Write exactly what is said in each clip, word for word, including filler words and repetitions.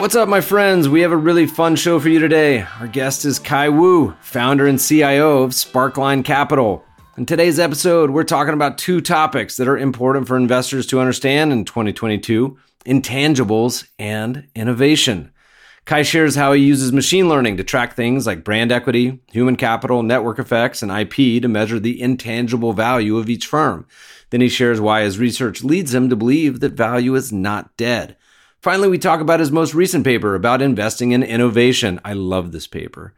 What's up, my friends? We have a really fun show for you today. Our guest is Kai Wu, founder and C I O of Sparkline Capital. In today's episode, we're talking about two topics that are important for investors to understand in twenty twenty-two, intangibles and innovation. Kai shares how he uses machine learning to track things like brand equity, human capital, network effects, and I P to measure the intangible value of each firm. Then he shares why his research leads him to believe that value is not dead. Finally, we talk about his most recent paper about investing in innovation. I love this paper.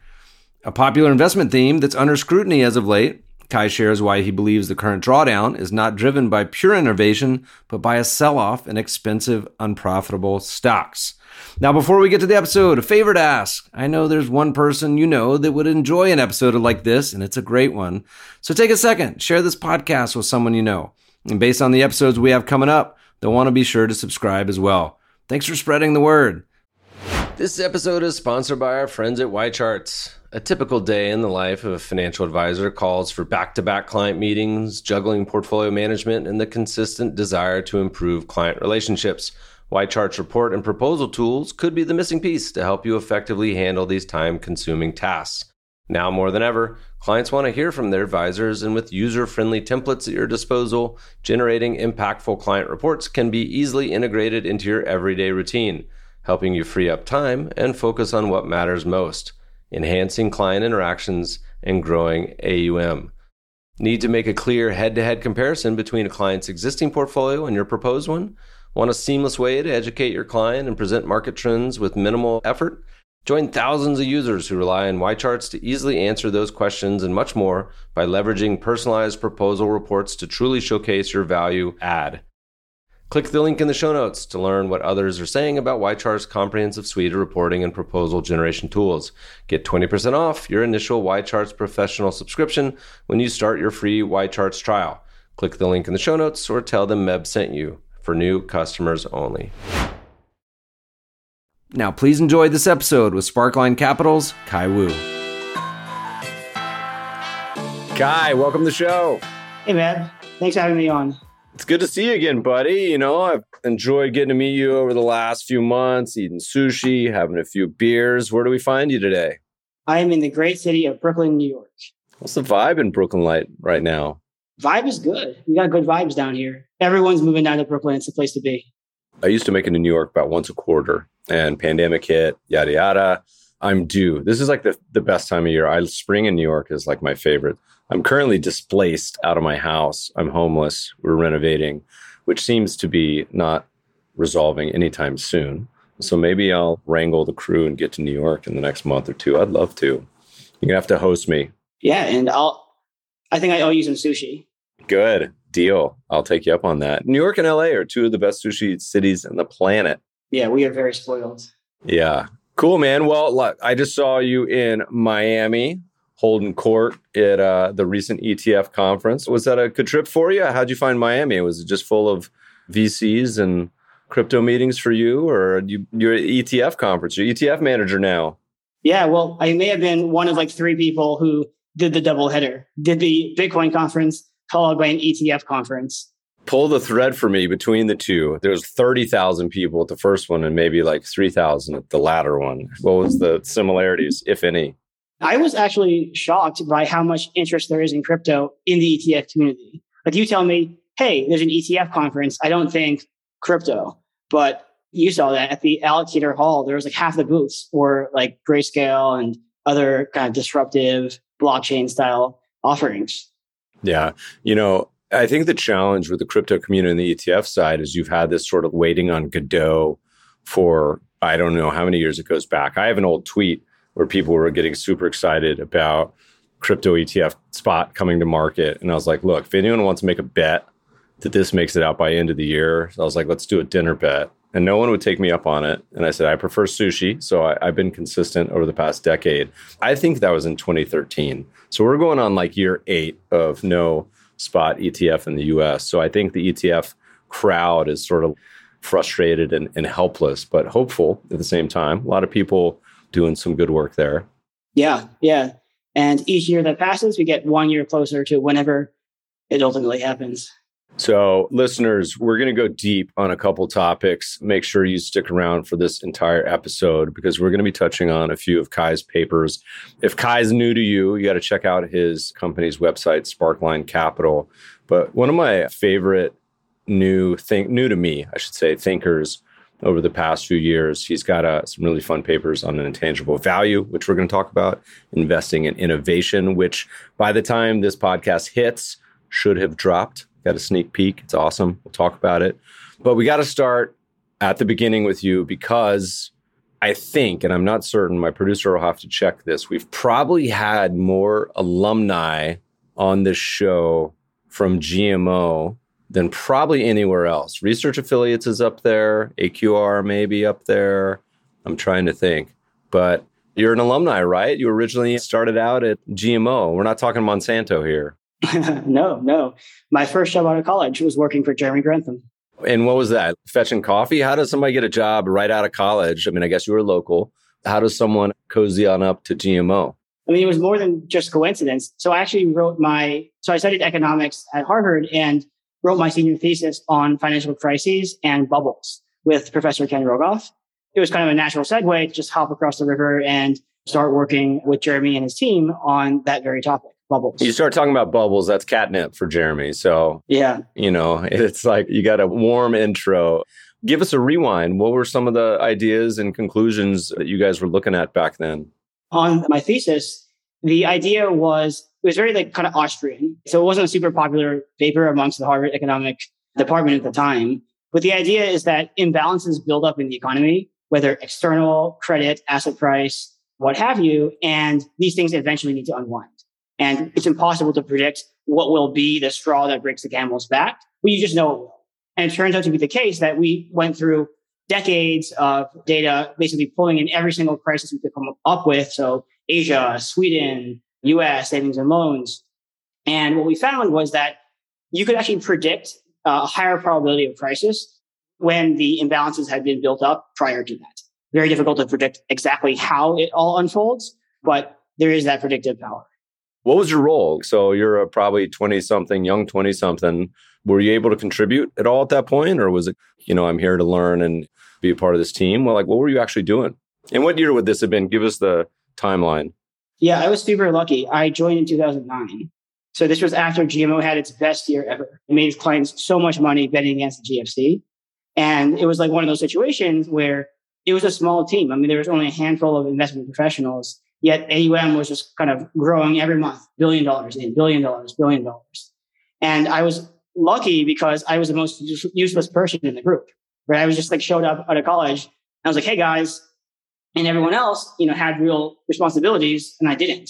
A popular investment theme that's under scrutiny as of late, Kai shares why he believes the current drawdown is not driven by pure innovation, but by a sell-off in expensive, unprofitable stocks. Now, before we get to the episode, a favor to ask. I know there's one person you know that would enjoy an episode like this, and it's a great one. So take a second, share this podcast with someone you know. And based on the episodes we have coming up, they'll want to be sure to subscribe as well. Thanks for spreading the word. This episode is sponsored by our friends at YCharts. A typical day in the life of a financial advisor calls for back-to-back client meetings, juggling portfolio management, and the consistent desire to improve client relationships. YCharts report and proposal tools could be the missing piece to help you effectively handle these time-consuming tasks. Now more than ever, clients want to hear from their advisors, and with user-friendly templates at your disposal, generating impactful client reports can be easily integrated into your everyday routine, helping you free up time and focus on what matters most, enhancing client interactions and growing A U M. Need to make a clear head-to-head comparison between a client's existing portfolio and your proposed one? Want a seamless way to educate your client and present market trends with minimal effort? Join thousands of users who rely on YCharts to easily answer those questions and much more by leveraging personalized proposal reports to truly showcase your value add. Click the link in the show notes to learn what others are saying about YChart's comprehensive suite of reporting and proposal generation tools. Get twenty percent off your initial YChart's professional subscription when you start your free YChart's trial. Click the link in the show notes or tell them Meb sent you, for new customers only. Now, please enjoy this episode with Sparkline Capital's Kai Wu. Kai, welcome to the show. Hey, Meb. Thanks for having me on. It's good to see you again, buddy. You know, I've enjoyed getting to meet you over the last few months, eating sushi, having a few beers. Where do we find you today? I am in the great city of Brooklyn, New York. What's the vibe in Brooklyn like right now? Vibe is good. We got good vibes down here. Everyone's moving down to Brooklyn. It's the place to be. I used to make it to New York about once a quarter, and pandemic hit, yada, yada. I'm due. This is like the, the best time of year. I spring in New York is like my favorite. I'm currently displaced out of my house. I'm homeless. We're renovating, which seems to be not resolving anytime soon. So maybe I'll wrangle the crew and get to New York in the next month or two. I'd love to. You're gonna have to host me. Yeah, and I'll. I think I owe you some sushi. Good deal. I'll take you up on that. New York and L A are two of the best sushi cities on the planet. Yeah, we are very spoiled. Yeah. Cool, man. Well, look, I just saw you in Miami, holding court at uh, the recent E T F conference. Was that a good trip for you? How'd you find Miami? Was it just full of V Cs and crypto meetings for you, or you, you're at E T F conference? You're E T F manager now. Yeah, well, I may have been one of like three people who did the double header, did the Bitcoin conference followed by an E T F conference. Pull the thread for me between the two. There was thirty thousand people at the first one and maybe like three thousand at the latter one. What was the similarities, if any? I was actually shocked by how much interest there is in crypto in the E T F community. Like you tell me, hey, there's an E T F conference. I don't think crypto, but you saw that at the Allocator Hall, there was like half the booths were like Grayscale and other kind of disruptive blockchain style offerings. Yeah. You know, I think the challenge with the crypto community and the E T F side is you've had this sort of waiting on Godot for, I don't know how many years it goes back. I have an old tweet where people were getting super excited about crypto E T F spot coming to market. And I was like, look, if anyone wants to make a bet that this makes it out by end of the year. So I was like, let's do a dinner bet. And no one would take me up on it. And I said, I prefer sushi. So I, I've been consistent over the past decade. I think that was in twenty thirteen. So we're going on like year eight of no spot E T F in the U S. So I think the E T F crowd is sort of frustrated and, and helpless, but hopeful at the same time. A lot of people doing some good work there. Yeah, yeah. And each year that passes, we get one year closer to whenever it ultimately happens. So listeners, we're going to go deep on a couple topics. Make sure you stick around for this entire episode because we're going to be touching on a few of Kai's papers. If Kai's new to you, you got to check out his company's website, Sparkline Capital. But one of my favorite new think new to me, I should say, thinkers over the past few years, he's got uh, some really fun papers on intangible value, which we're going to talk about, investing in innovation, which by the time this podcast hits, should have dropped. Got a sneak peek. It's awesome. We'll talk about it. But we got to start at the beginning with you because I think, and I'm not certain, my producer will have to check this, we've probably had more alumni on this show from G M O than probably anywhere else. Research Affiliates is up there. A Q R maybe up there. I'm trying to think. But you're an alumni, right? You originally started out at G M O. We're not talking Monsanto here. no, no. My first job out of college was working for Jeremy Grantham. And what was that? Fetching coffee? How does somebody get a job right out of college? I mean, I guess you were local. How does someone cozy on up to G M O? I mean, it was more than just coincidence. So I actually wrote my, so I studied economics at Harvard and wrote my senior thesis on financial crises and bubbles with Professor Ken Rogoff. It was kind of a natural segue to just hop across the river and start working with Jeremy and his team on that very topic. Bubbles. You start talking about bubbles, that's catnip for Jeremy. So, yeah, you know, it's like you got a warm intro. Give us a rewind. What were some of the ideas and conclusions that you guys were looking at back then? On my thesis, the idea was, it was very like kind of Austrian. So it wasn't a super popular paper amongst the Harvard Economic Department at the time. But the idea is that imbalances build up in the economy, whether external, credit, asset price, what have you. And these things eventually need to unwind. And it's impossible to predict what will be the straw that breaks the camel's back, but you just know it will. And it turns out to be the case that we went through decades of data, basically pulling in every single crisis we could come up with. So Asia, Sweden, U S, savings and loans. And what we found was that you could actually predict a higher probability of crisis when the imbalances had been built up prior to that. Very difficult to predict exactly how it all unfolds, but there is that predictive power. What was your role? So you're a probably twenty-something, young twenty-something. Were you able to contribute at all at that point? Or was it, you know, I'm here to learn and be a part of this team? Well, like, what were you actually doing? And what year would this have been? Give us the timeline. Yeah, I was super lucky. I joined in two thousand nine. So this was after G M O had its best year ever. It made its clients so much money betting against the G F C. And it was like one of those situations where it was a small team. I mean, there was only a handful of investment professionals. Yet A U M was just kind of growing every month, billion dollars in, billion dollars, billion dollars. And I was lucky because I was the most use- useless person in the group, right? I was just like showed up out of college. I was like, hey guys, and everyone else, you know, had real responsibilities and I didn't.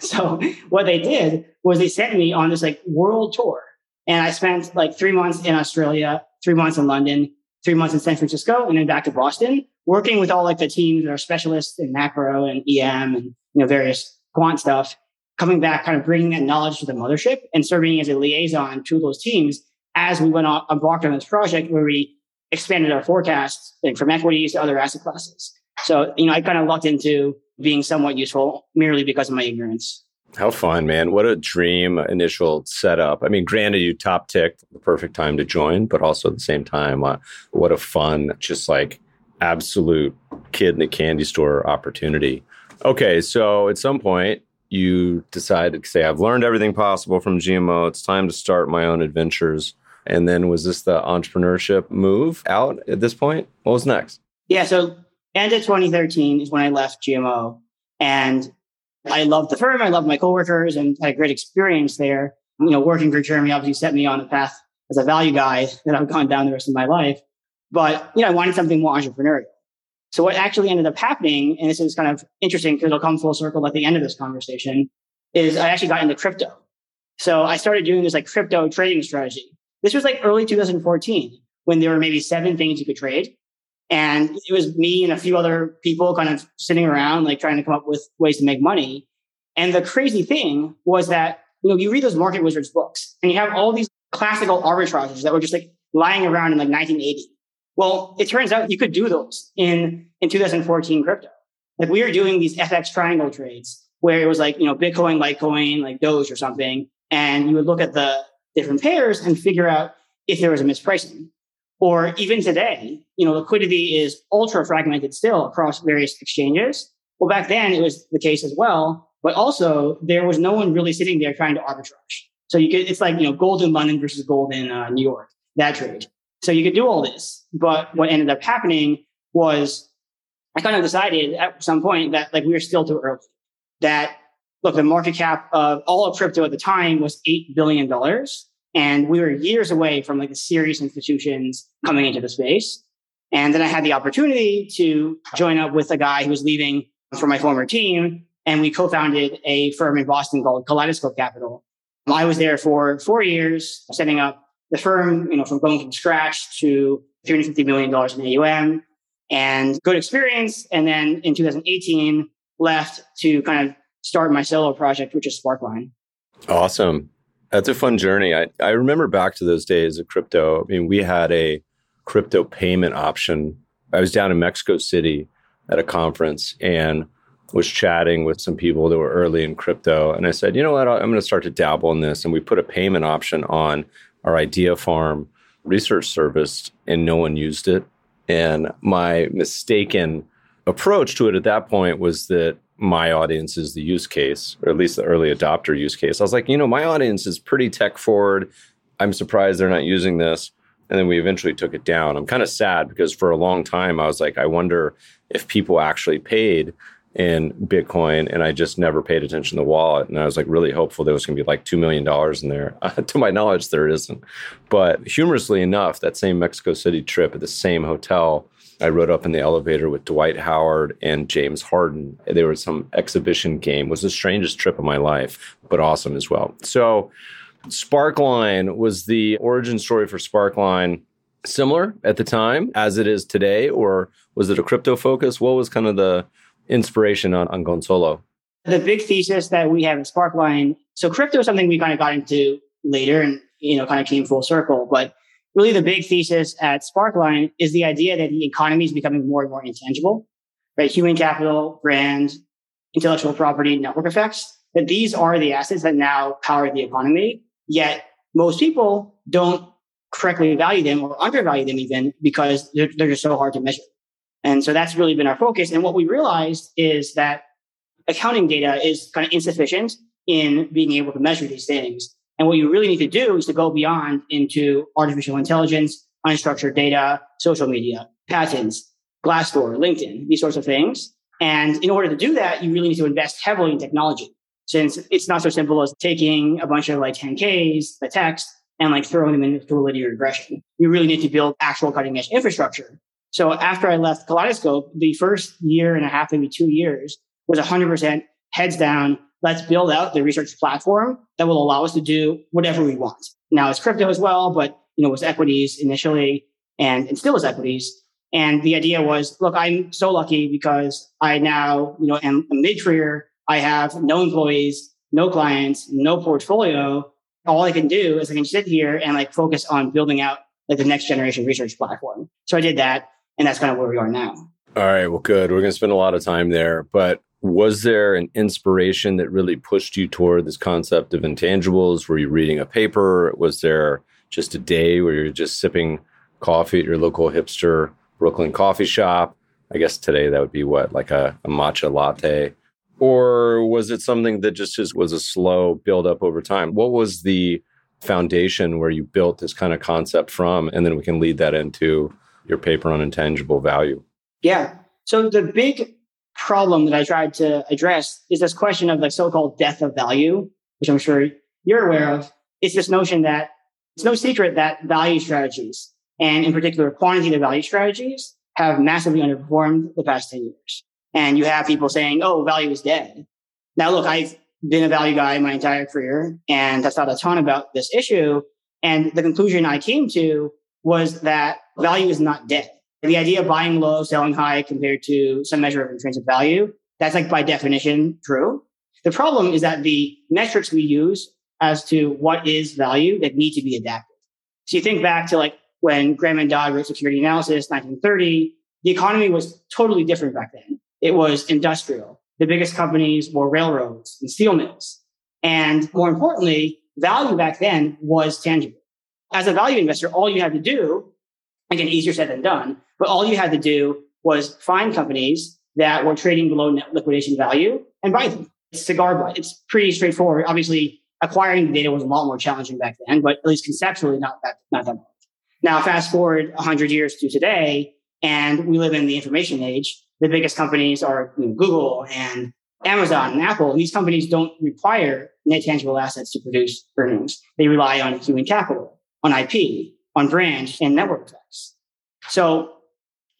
So what they did was they sent me on this like world tour. And I spent like three months in Australia, three months in London, three months in San Francisco, and then back to Boston, working with all like the teams that are specialists in macro and E M and, you know, various quant stuff, coming back, kind of bringing that knowledge to the mothership and serving as a liaison to those teams as we went on, embarked on this project where we expanded our forecasts like, from equities to other asset classes. So, you know, I kind of lucked into being somewhat useful merely because of my ignorance. How fun, man. What a dream initial setup. I mean, granted, you top ticked the perfect time to join, but also at the same time, uh, what a fun, just like absolute kid in a candy store opportunity. Okay, so at some point, you decided to say, I've learned everything possible from G M O. It's time to start my own adventures. And then was this the entrepreneurship move out at this point? What was next? Yeah, so end of twenty thirteen is when I left G M O. And I loved the firm. I loved my coworkers and had a great experience there. You know, working for Jeremy obviously set me on a path as a value guy that I've gone down the rest of my life. But, you know, I wanted something more entrepreneurial. So what actually ended up happening, and this is kind of interesting because it'll come full circle at the end of this conversation, is I actually got into crypto. So I started doing this like crypto trading strategy. This was like early two thousand fourteen when there were maybe seven things you could trade. And it was me and a few other people kind of sitting around, like trying to come up with ways to make money. And the crazy thing was that, you know, you read those market wizards books and you have all these classical arbitrages that were just like lying around in like nineteen eighty. Well, it turns out you could do those in, in two thousand fourteen crypto. Like we were doing these F X triangle trades where it was like, you know, Bitcoin, Litecoin, like Doge or something. And you would look at the different pairs and figure out if there was a mispricing. Or even today, you know, liquidity is ultra fragmented still across various exchanges. Well, back then it was the case as well, but also there was no one really sitting there trying to arbitrage. So you could, it's like, you know, gold in London versus gold in uh, New York, that trade. So you could do all this, but what ended up happening was I kind of decided at some point that like we were still too early. That look, the market cap of all of crypto at the time was eight billion dollars. And we were years away from like the serious institutions coming into the space. And then I had the opportunity to join up with a guy who was leaving from my former team. And we co-founded a firm in Boston called Kaleidoscope Capital. I was there for four years, setting up the firm, you know, from going from scratch to three hundred fifty million dollars in A U M, and good experience. And then in two thousand eighteen, left to kind of start my solo project, which is Sparkline. Awesome. That's a fun journey. I, I remember back to those days of crypto. I mean, we had a crypto payment option. I was down in Mexico City at a conference and was chatting with some people that were early in crypto. And I said, you know what, I'm going to start to dabble in this. And we put a payment option on our Idea Farm research service and no one used it. And my mistaken approach to it at that point was that my audience is the use case, or at least the early adopter use case. I was like, you know, my audience is pretty tech forward. I'm surprised they're not using this. And then we eventually took it down. I'm kind of sad because for a long time, I was like, I wonder if people actually paid in Bitcoin. And I just never paid attention to the wallet. And I was like really hopeful there was going to be like two million dollars in there. To my knowledge, there isn't. But humorously enough, that same Mexico City trip at the same hotel, I rode up in the elevator with Dwight Howard and James Harden. There was some exhibition game. It was the strangest trip of my life, but awesome as well. So Sparkline was the origin story for Sparkline. Similar at the time as it is today, or was it a crypto focus? What was kind of the inspiration on, on Gonzalo? The big thesis that we have in Sparkline, so crypto is something we kind of got into later and, you know, kind of came full circle, but really the big thesis at Sparkline is the idea that the economy is becoming more and more intangible, right? Human capital, brand, intellectual property, network effects, that these are the assets that now power the economy. Yet most people don't correctly value them or undervalue them even because they're, they're just so hard to measure. And so that's really been our focus. And what we realized is that accounting data is kind of insufficient in being able to measure these things. And what you really need to do is to go beyond into artificial intelligence, unstructured data, social media, patents, Glassdoor, LinkedIn, these sorts of things. And in order to do that, you really need to invest heavily in technology, since it's not so simple as taking a bunch of like ten Ks, the text, and like throwing them into a linear regression. You really need to build actual cutting edge infrastructure. So after I left Kaleidoscope, the first year and a half, maybe two years, was one hundred percent heads down. Let's build out the research platform that will allow us to do whatever we want. Now it's crypto as well, but you know, it was equities initially and it still is equities. And the idea was, look, I'm so lucky because I now, you know, am a mid-career. I have no employees, no clients, no portfolio. All I can do is I can sit here and like focus on building out like the next generation research platform. So I did that. And that's kind of where we are now. All right. Well, good. We're going to spend a lot of time there, but was there an inspiration that really pushed you toward this concept of intangibles? Were you reading a paper? Was there just a day where you're just sipping coffee at your local hipster Brooklyn coffee shop? I guess today that would be what, like a, a matcha latte? Or was it something that just is, was a slow buildup over time? What was the foundation where you built this kind of concept from? And then we can lead that into your paper on intangible value. Yeah. So the big problem that I tried to address is this question of the so-called death of value, which I'm sure you're aware of. It's this notion that it's no secret that value strategies, and in particular quantitative value strategies, have massively underperformed the past ten years. And you have people saying, oh, value is dead. Now, look, I've been a value guy my entire career, and I've thought a ton about this issue. And the conclusion I came to was that value is not dead. The idea of buying low, selling high compared to some measure of intrinsic value, that's like by definition true. The problem is that the metrics we use as to what is value that need to be adapted. So you think back to like when Graham and Dodd wrote Security Analysis, nineteen thirty, the economy was totally different back then. It was industrial. The biggest companies were railroads and steel mills. And more importantly, value back then was tangible. As a value investor, all you had to do, again, easier said than done, but all you had to do was find companies that were trading below net liquidation value and buy them. It's cigar buy. It's pretty straightforward. Obviously, acquiring the data was a lot more challenging back then, but at least conceptually, not that not that much. Now, fast forward one hundred years to today, and we live in the information age. The biggest companies are you know, Google and Amazon and Apple. These companies don't require net tangible assets to produce earnings. They rely on human capital, on I P, on brand, and network effects. So,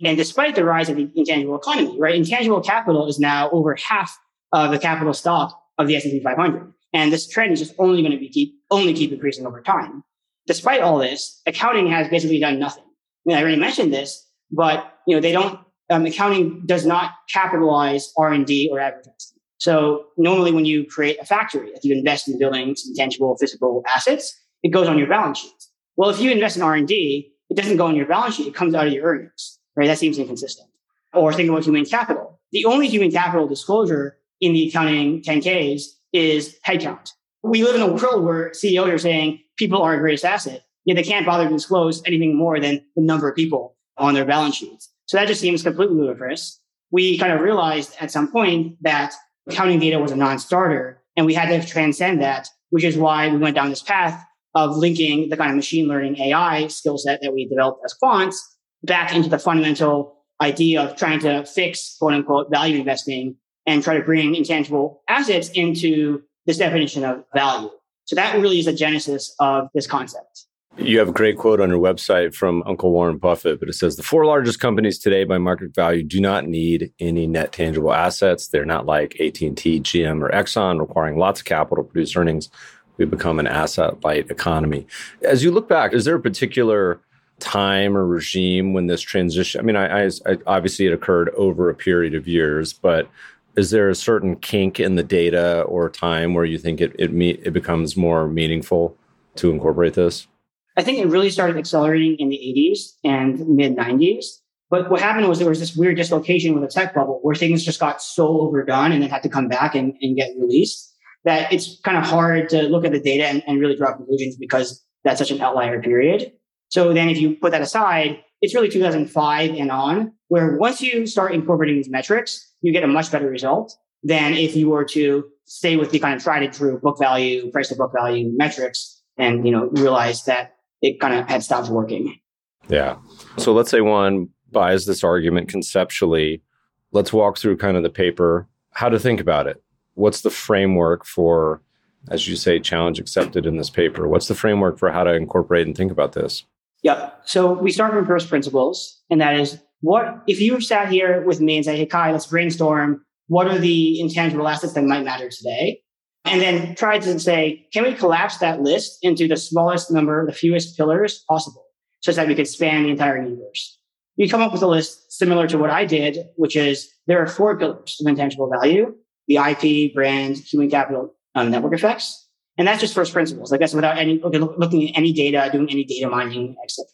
and despite the rise of the intangible economy, right, intangible capital is now over half of the capital stock of the S and P five hundred. And this trend is just only going to be keep only keep increasing over time. Despite all this, accounting has basically done nothing. I mean, I already mentioned this, but you know they don't. Um, accounting does not capitalize R and D or advertising. So normally, when you create a factory, if you invest in building some tangible physical assets, it goes on your balance sheet. Well, if you invest in R and D, it doesn't go on your balance sheet; it comes out of your earnings. Right? That seems inconsistent. Or think about human capital. The only human capital disclosure in the accounting ten Ks is headcount. We live in a world where C E Os are saying people are our greatest asset, yet they can't bother to disclose anything more than the number of people on their balance sheets. So that just seems completely ludicrous. We kind of realized at some point that accounting data was a non-starter, and we had to transcend that, which is why we went down this path of linking the kind of machine learning A I skill set that we developed as quants back into the fundamental idea of trying to fix, quote unquote, value investing and try to bring intangible assets into this definition of value. So that really is the genesis of this concept. You have a great quote on your website from Uncle Warren Buffett, but it says, the four largest companies today by market value do not need any net tangible assets. They're not like A T and T, G M, or Exxon requiring lots of capital to produce earnings. We become an asset-light economy. As you look back, is there a particular time or regime when this transition, I mean, I, I, I obviously it occurred over a period of years, but is there a certain kink in the data or time where you think it it, me- it becomes more meaningful to incorporate this? I think it really started accelerating in the eighties and mid-nineties. But what happened was there was this weird dislocation with the tech bubble where things just got so overdone and then had to come back and, and get released that it's kind of hard to look at the data and, and really draw conclusions because that's such an outlier period. So then if you put that aside, it's really two thousand five and on, where once you start incorporating these metrics, you get a much better result than if you were to stay with the kind of tried and true book value, price to book value metrics, and you know realize that it kind of had stopped working. Yeah. So let's say one buys this argument conceptually. Let's walk through kind of the paper, how to think about it. What's the framework for, as you say, challenge accepted in this paper? What's the framework for how to incorporate and think about this? Yeah. So we start from first principles, and that is, what if you sat here with me and said, hey, Kai, let's brainstorm. What are the intangible assets that might matter today? And then try to say, can we collapse that list into the smallest number, the fewest pillars possible, such that we could span the entire universe? You come up with a list similar to what I did, which is there are four pillars of intangible value: the I P, brand, human capital, um, network effects. And that's just first principles. Like that's without any looking at any data, doing any data mining, et cetera.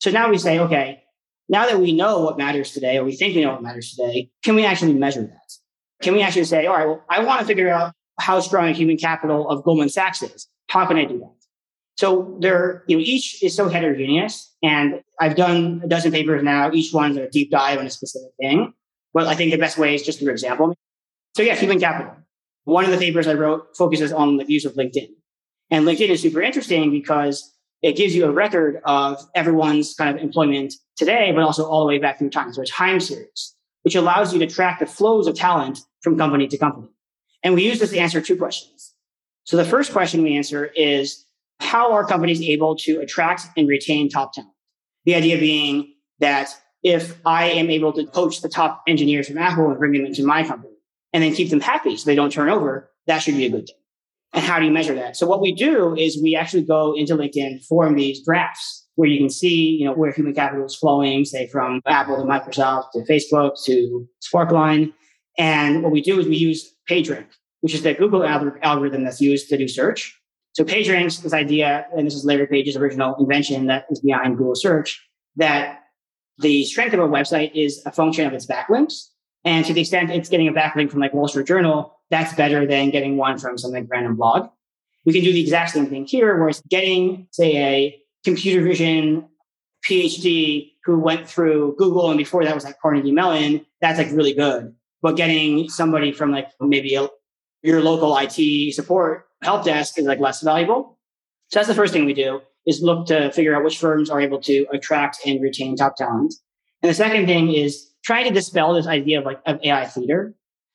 So now we say, okay, now that we know what matters today, or we think we know what matters today, can we actually measure that? Can we actually say, all right, well, I want to figure out how strong a human capital of Goldman Sachs is. How can I do that? So there, you know, each is so heterogeneous, and I've done a dozen papers now. Each one's a deep dive on a specific thing. But I think the best way is just through example. So yeah, human capital. One of the papers I wrote focuses on the use of LinkedIn. And LinkedIn is super interesting because it gives you a record of everyone's kind of employment today, but also all the way back through time. So a time series, which allows you to track the flows of talent from company to company. And we use this to answer two questions. So the first question we answer is, how are companies able to attract and retain top talent? The idea being that if I am able to poach the top engineers from Apple and bring them into my company and then keep them happy so they don't turn over, that should be a good thing. And how do you measure that? So what we do is we actually go into LinkedIn and form these graphs where you can see, you know, where human capital is flowing, say from Apple to Microsoft to Facebook to Sparkline. And what we do is we use PageRank, which is the Google algorithm that's used to do search. So PageRank is this idea, and this is Larry Page's original invention that is behind Google search, that the strength of a website is a function of its backlinks. And to the extent it's getting a backlink from like Wall Street Journal, that's better than getting one from something like random blog. We can do the exact same thing here, where it's getting, say, a computer vision PhD who went through Google and before that was like Carnegie Mellon. That's like really good. But getting somebody from like maybe a, your local I T support help desk is like less valuable. So that's the first thing we do, is look to figure out which firms are able to attract and retain top talent. And the second thing is try to dispel this idea of like of A I theater.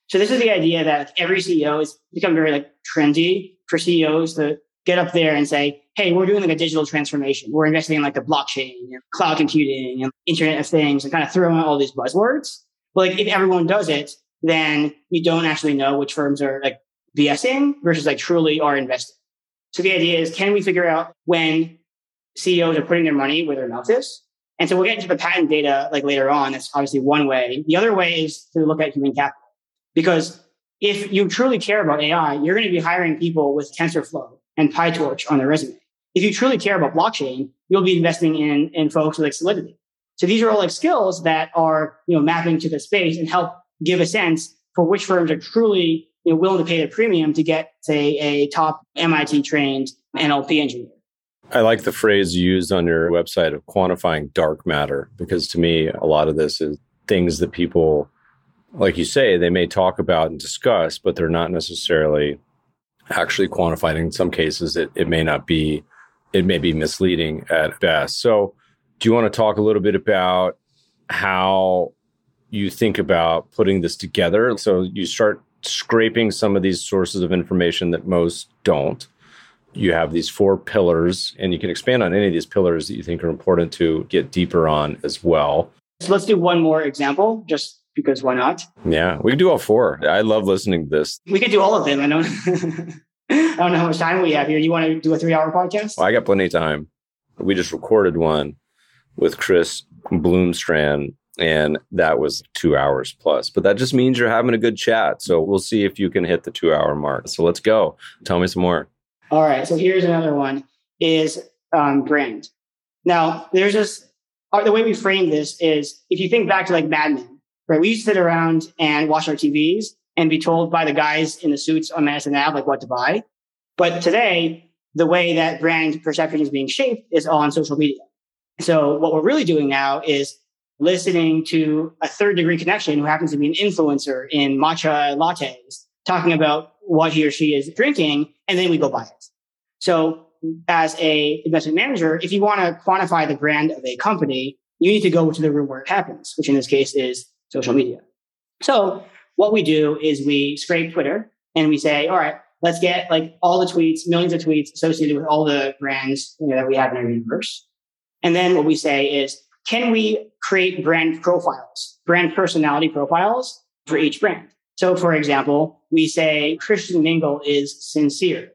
So this is the idea that every C E O has become very like trendy for C E Os to get up there and say, hey, we're doing like a digital transformation. We're investing in like the blockchain and cloud computing and internet of things, and kind of throwing out all these buzzwords. But like if everyone does it, then you don't actually know which firms are like BSing versus like truly are investing. So the idea is, can we figure out when C E Os are putting their money where their mouth is? And so we'll get into the patent data like later on. That's obviously one way. The other way is to look at human capital. Because if you truly care about A I, you're going to be hiring people with TensorFlow and PyTorch on their resume. If you truly care about blockchain, you'll be investing in, in folks with like Solidity. So these are all like skills that are, you know, mapping to the space and help give a sense for which firms are truly, you know, willing to pay the premium to get, say, a top M I T trained N L P engineer. I like the phrase you used on your website of quantifying dark matter, because to me, a lot of this is things that people, like you say, they may talk about and discuss, but they're not necessarily actually quantified. In some cases, it, it may not be, it may be misleading at best. So do you want to talk a little bit about how you think about putting this together? So you start scraping some of these sources of information that most don't. You have these four pillars, and you can expand on any of these pillars that you think are important to get deeper on as well. So let's do one more example, just because why not? Yeah, we can do all four. I love listening to this. We could do all of them. I don't, I don't know how much time we have here. You want to do a three-hour podcast? Well, I got plenty of time. We just recorded one with Chris Bloomstrand, and that was two hours plus. But that just means you're having a good chat. So we'll see if you can hit the two-hour mark. So let's go. Tell me some more. All right. So here's another one, is um, brand. Now, there's this, uh, the way we frame this is, if you think back to like Mad Men, right? We used to sit around and watch our T Vs and be told by the guys in the suits on Madison Avenue like what to buy. But today, the way that brand perception is being shaped is on social media. So what we're really doing now is listening to a third degree connection who happens to be an influencer in matcha lattes, talking about what he or she is drinking, and then we go buy it. So as a investment manager, if you want to quantify the brand of a company, you need to go to the room where it happens, which in this case is social media. So what we do is we scrape Twitter and we say, all right, let's get like all the tweets, millions of tweets associated with all the brands, you know, that we have in our universe. And then what we say is, can we create brand profiles, brand personality profiles for each brand? So for example, we say Christian Mingle is sincere.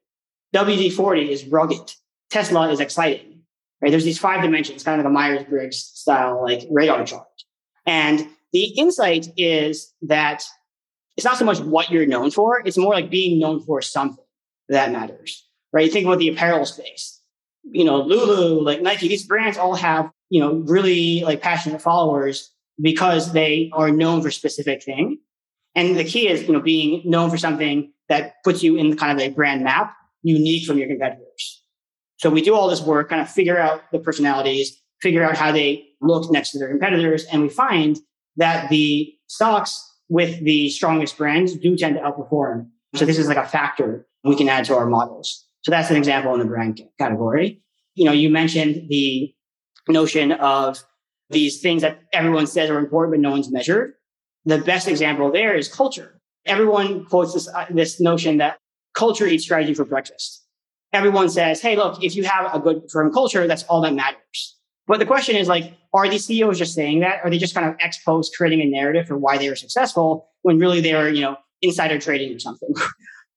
W D forty is rugged. Tesla is exciting, right? There's these five dimensions, kind of like a Myers-Briggs style, like radar chart. And the insight is that it's not so much what you're known for. It's more like being known for something that matters, right? You think about the apparel space, you know, Lulu, like Nike, these brands all have, you know, really like passionate followers because they are known for specific thing. And the key is, you know, being known for something that puts you in kind of a brand map, unique from your competitors. So we do all this work, kind of figure out the personalities, figure out how they look next to their competitors. And we find that the stocks with the strongest brands do tend to outperform. So this is like a factor we can add to our models. So that's an example in the brand category. You know, you mentioned the notion of these things that everyone says are important, but no one's measured. The best example there is culture. Everyone quotes this, uh, this notion that culture eats strategy for breakfast. Everyone says, hey, look, if you have a good firm culture, that's all that matters. But the question is, like, are these C E Os just saying that? Are they just kind of ex post creating a narrative for why they were successful when really they were, you know, insider trading or something?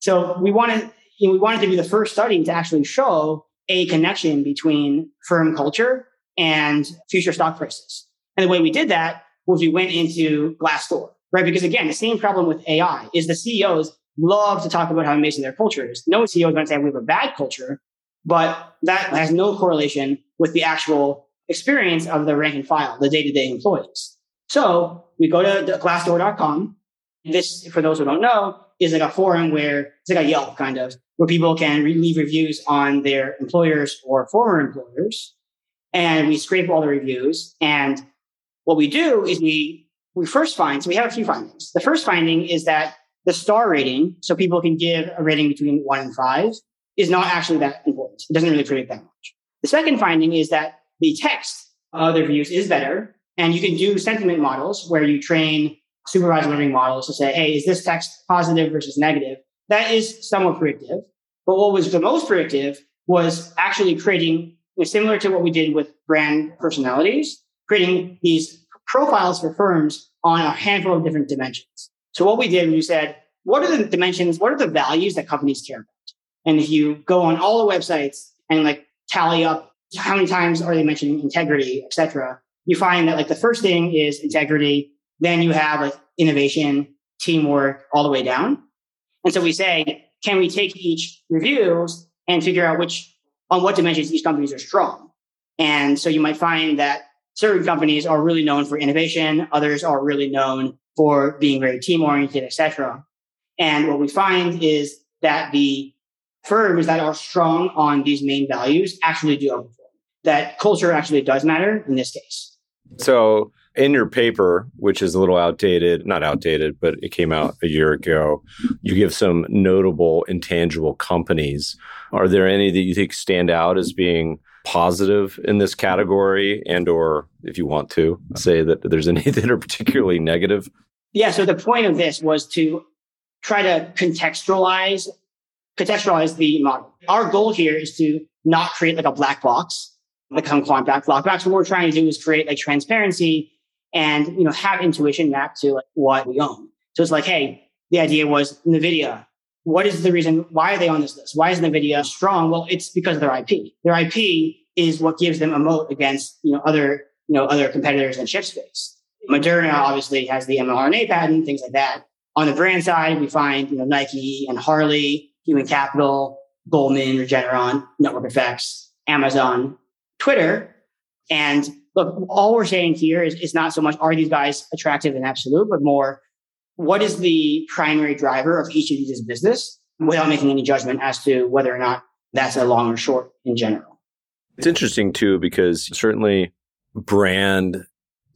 So we want to you know, we wanted to be the first study to actually show a connection between firm culture and future stock prices. And the way we did that was we went into Glassdoor, right? Because again, the same problem with A I is the C E Os love to talk about how amazing their culture is. No C E O is going to say we have a bad culture, but that has no correlation with the actual experience of the rank and file, the day-to-day employees. So we go to glassdoor dot com. This, for those who don't know, is like a forum where it's like a Yelp kind of, where people can re- leave reviews on their employers or former employers. And we scrape all the reviews. And what we do is we, we first find, so we have a few findings. The first finding is that the star rating, so people can give a rating between one and five, is not actually that important. It doesn't really predict that much. The second finding is that the text of the reviews is better. And you can do sentiment models where you train supervised learning models to say, hey, is this text positive versus negative? That is somewhat predictive. But what was the most predictive was actually creating, similar to what we did with brand personalities, creating these profiles for firms on a handful of different dimensions. So what we did, we said, what are the dimensions? What are the values that companies care about? And if you go on all the websites and like tally up how many times are they mentioning integrity, et cetera, you find that like the first thing is integrity. Then you have like innovation, teamwork, all the way down. And so we say, can we take each reviews and figure out which, on what dimensions each companies are strong? And so you might find that certain companies are really known for innovation. Others are really known for being very team oriented, et cetera. And what we find is that the firms that are strong on these main values actually do overperform. That culture actually does matter in this case. So in your paper, which is a little outdated, not outdated, but it came out a year ago, you give some notable intangible companies. Are there any that you think stand out as being positive in this category? And or if you want to say that there's any that are particularly negative? Yeah. So the point of this was to try to contextualize contextualize the model. Our goal here is to not create like a black box, like some quant black box. What we're trying to do is create like transparency and, you know, have intuition mapped to like what we own. So it's like, hey, the idea was NVIDIA. What is the reason? Why are they on this list? Why is NVIDIA strong? Well, it's because of their I P. Their I P is what gives them a moat against, you know, other, you know, other competitors in chip space. Moderna obviously has the mRNA patent, things like that. On the brand side, we find, you know, Nike and Harley, Human Capital, Goldman, Regeneron, Network Effects, Amazon, Twitter. And look, all we're saying here is, is not so much, are these guys attractive and absolute, but more, what is the primary driver of each of these business without making any judgment as to whether or not that's a long or short in general. It's interesting too, because certainly brand,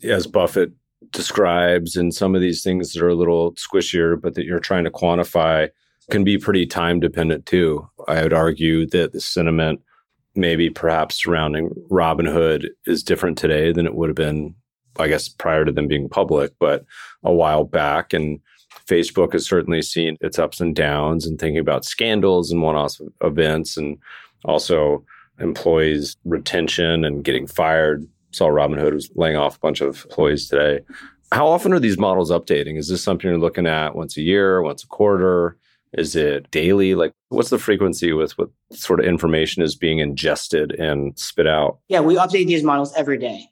as Buffett describes, and some of these things that are a little squishier, but that you're trying to quantify can be pretty time dependent too. I would argue that the sentiment maybe perhaps surrounding Robinhood is different today than it would have been, I guess, prior to them being public, but a while back. And Facebook has certainly seen its ups and downs and thinking about scandals and one-off events and also employees' retention and getting fired. Saw Robinhood was laying off a bunch of employees today. How often are these models updating? Is this something you're looking at once a year, once a quarter? Is it daily? Like, what's the frequency with what sort of information is being ingested and spit out? Yeah, we update these models every day.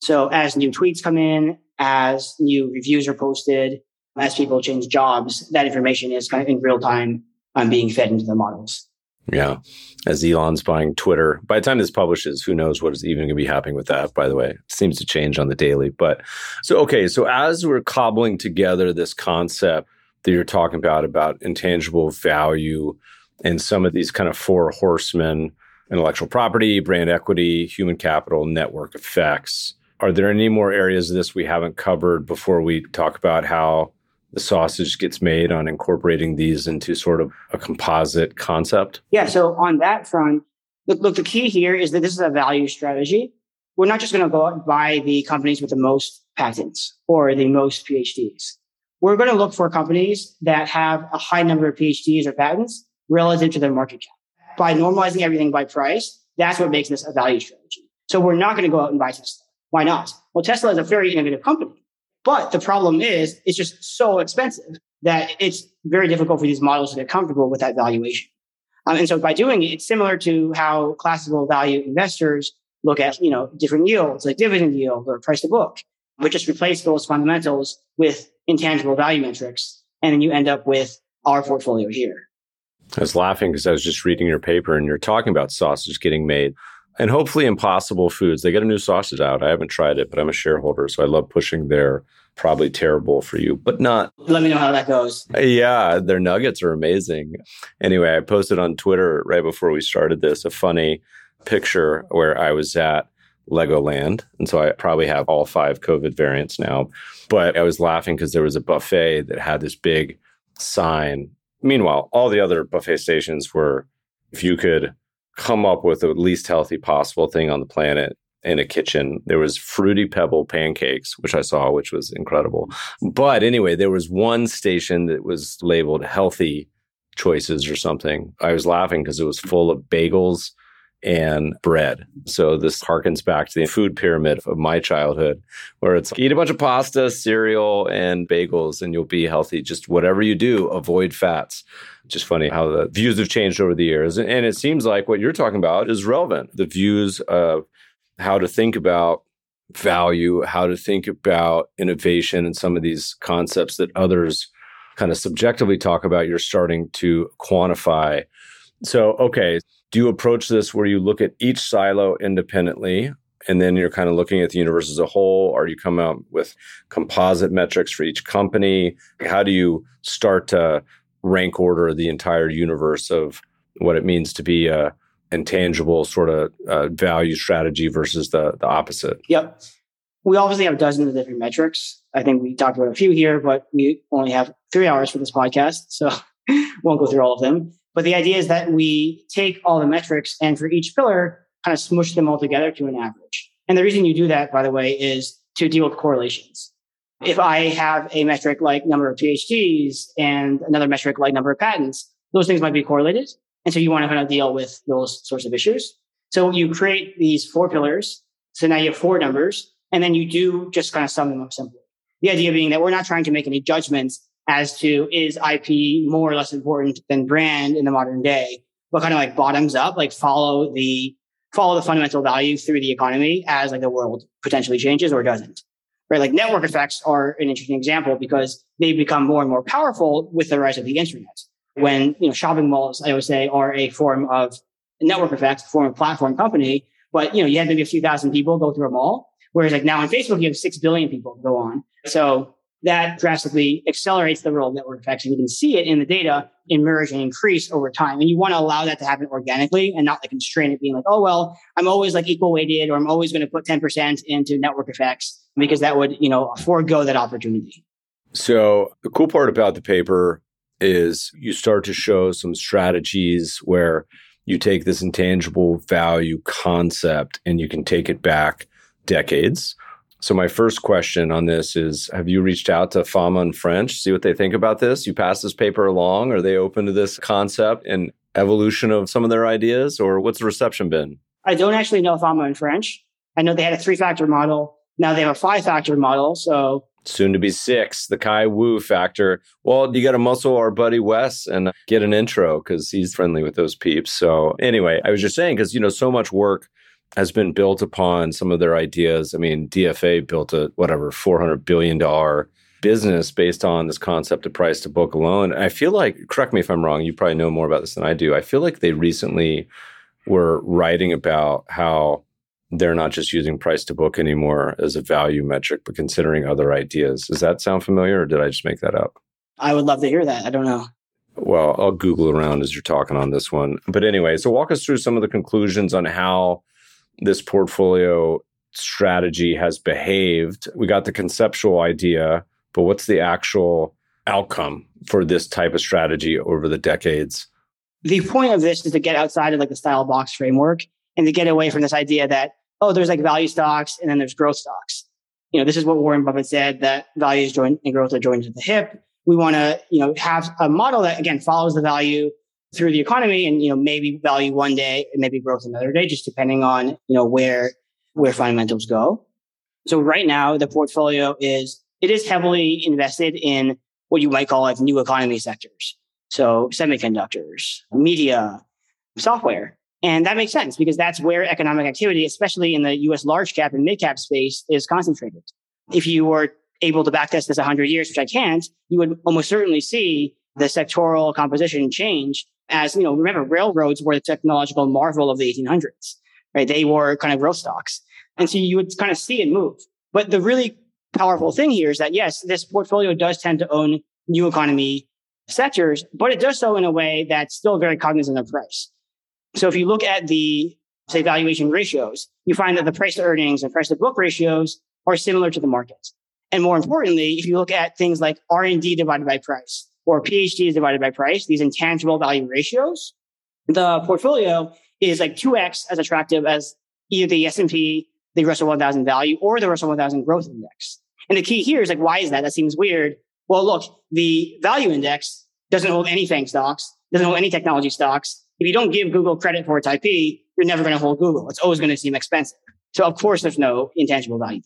So as new tweets come in, as new reviews are posted, as people change jobs, that information is kind of in real time um, being fed into the models. Yeah. As Elon's buying Twitter, by the time this publishes, who knows what is even going to be happening with that, by the way. It seems to change on the daily. But so, okay, so as we're cobbling together this concept that you're talking about, about intangible value and some of these kind of four horsemen, intellectual property, brand equity, human capital, network effects. Are there any more areas of this we haven't covered before we talk about how the sausage gets made on incorporating these into sort of a composite concept? Yeah, so on that front, look, look the key here is that this is a value strategy. We're not just going to go out and buy the companies with the most patents or the most P H Ds. We're going to look for companies that have a high number of P H Ds or patents relative to their market cap. By normalizing everything by price, that's what makes this a value strategy. So we're not going to go out and buy Tesla. Why not? Well, Tesla is a very innovative company, but the problem is it's just so expensive that it's very difficult for these models to get comfortable with that valuation. Um, and so by doing it, it's similar to how classical value investors look at, you know, different yields, like dividend yield or price to book, but just replace those fundamentals with intangible value metrics. And then you end up with our portfolio here. I was laughing because I was just reading your paper and you're talking about sausage getting made and hopefully Impossible Foods. They got a new sausage out. I haven't tried it, but I'm a shareholder. So I love pushing their probably terrible for you, but not. Let me know how that goes. Yeah, their nuggets are amazing. Anyway, I posted on Twitter right before we started this, a funny picture where I was at Legoland. And so I probably have all five COVID variants now. But I was laughing because there was a buffet that had this big sign. Meanwhile, all the other buffet stations were, if you could come up with the least healthy possible thing on the planet in a kitchen, there was Fruity Pebble pancakes, which I saw, which was incredible. But anyway, there was one station that was labeled healthy choices or something. I was laughing because it was full of bagels and bread. So this harkens back to the food pyramid of my childhood, where it's eat a bunch of pasta, cereal, and bagels, and you'll be healthy. Just whatever you do, avoid fats. Just funny how the views have changed over the years. And it seems like what you're talking about is relevant. The views of how to think about value, how to think about innovation, and some of these concepts that others kind of subjectively talk about, you're starting to quantify. So, okay, do you approach this where you look at each silo independently, and then you're kind of looking at the universe as a whole? Or you come out with composite metrics for each company? How do you start to rank order the entire universe of what it means to be a intangible sort of uh, value strategy versus the, the opposite? Yep. We obviously have dozens of different metrics. I think we talked about a few here, but we only have three hours for this podcast, so won't go through all of them. But the idea is that we take all the metrics and for each pillar, kind of smush them all together to an average. And the reason you do that, by the way, is to deal with correlations. If I have a metric like number of PhDs and another metric like number of patents, those things might be correlated. And so you want to kind of deal with those sorts of issues. So you create these four pillars. So now you have four numbers, and then you do just kind of sum them up simply. The idea being that we're not trying to make any judgments as to is I P more or less important than brand in the modern day, but kind of like bottoms up, like follow the follow the fundamental value through the economy as like the world potentially changes or doesn't, right? Like network effects are an interesting example because they become more and more powerful with the rise of the internet. When, you know, shopping malls, I always say, are a form of network effects, a form of platform company, but, you know, you had maybe a few thousand people go through a mall, whereas like now on Facebook, you have six billion people go on. So that drastically accelerates the role of network effects. And you can see it in the data emerge and increase over time. And you want to allow that to happen organically and not like constrain it being like, oh, well, I'm always like equal weighted, or I'm always going to put ten percent into network effects, because that would, you know, forego that opportunity. So the cool part about the paper is you start to show some strategies where you take this intangible value concept and you can take it back decades. So my first question on this is, have you reached out to Fama and French, see what they think about this? You pass this paper along? Are they open to this concept and evolution of some of their ideas? Or what's the reception been? I don't actually know Fama and French. I know they had a three-factor model. Now they have a five-factor model. So soon to be six, the Kai Wu factor. Well, you got to muscle our buddy Wes and get an intro because he's friendly with those peeps. So anyway, I was just saying, because, you know, so much work has been built upon some of their ideas. I mean, D F A built a, whatever, four hundred billion dollars business based on this concept of price to book alone. And I feel like, correct me if I'm wrong, you probably know more about this than I do. I feel like they recently were writing about how they're not just using price to book anymore as a value metric, but considering other ideas. Does that sound familiar, or did I just make that up? I would love to hear that. I don't know. Well, I'll Google around as you're talking on this one. But anyway, so walk us through some of the conclusions on how this portfolio strategy has behaved. We got the conceptual idea, but what's the actual outcome for this type of strategy over the decades? The point of this is to get outside of like the style box framework and to get away from this idea that, oh, there's like value stocks and then there's growth stocks. You know, this is what Warren Buffett said, that value is joined and growth are joined at the hip. We want to, you know, have a model that, again, follows the value through the economy, and, you know, maybe value one day and maybe growth another day, just depending on, you know, where, where fundamentals go. So right now the portfolio is, it is heavily invested in what you might call like new economy sectors. So semiconductors, media, software. And that makes sense because that's where economic activity, especially in the U S large cap and mid cap space, is concentrated. If you were able to backtest this one hundred years, which I can't, you would almost certainly see the sectoral composition change as, you know, remember, railroads were the technological marvel of the eighteen hundreds, right? They were kind of growth stocks. And so you would kind of see it move. But the really powerful thing here is that, yes, this portfolio does tend to own new economy sectors, but it does so in a way that's still very cognizant of price. So if you look at the, say, valuation ratios, you find that the price to earnings and price to book ratios are similar to the market. And more importantly, if you look at things like R and D divided by price or P H Ds divided by price, these intangible value ratios, the portfolio is like two x as attractive as either the S and P, the Russell one thousand value, or the Russell one thousand growth index. And the key here is like, why is that? That seems weird. Well, look, the value index doesn't hold any FANG stocks, doesn't hold any technology stocks. If you don't give Google credit for its I P, you're never going to hold Google. It's always going to seem expensive. So of course, there's no intangible value.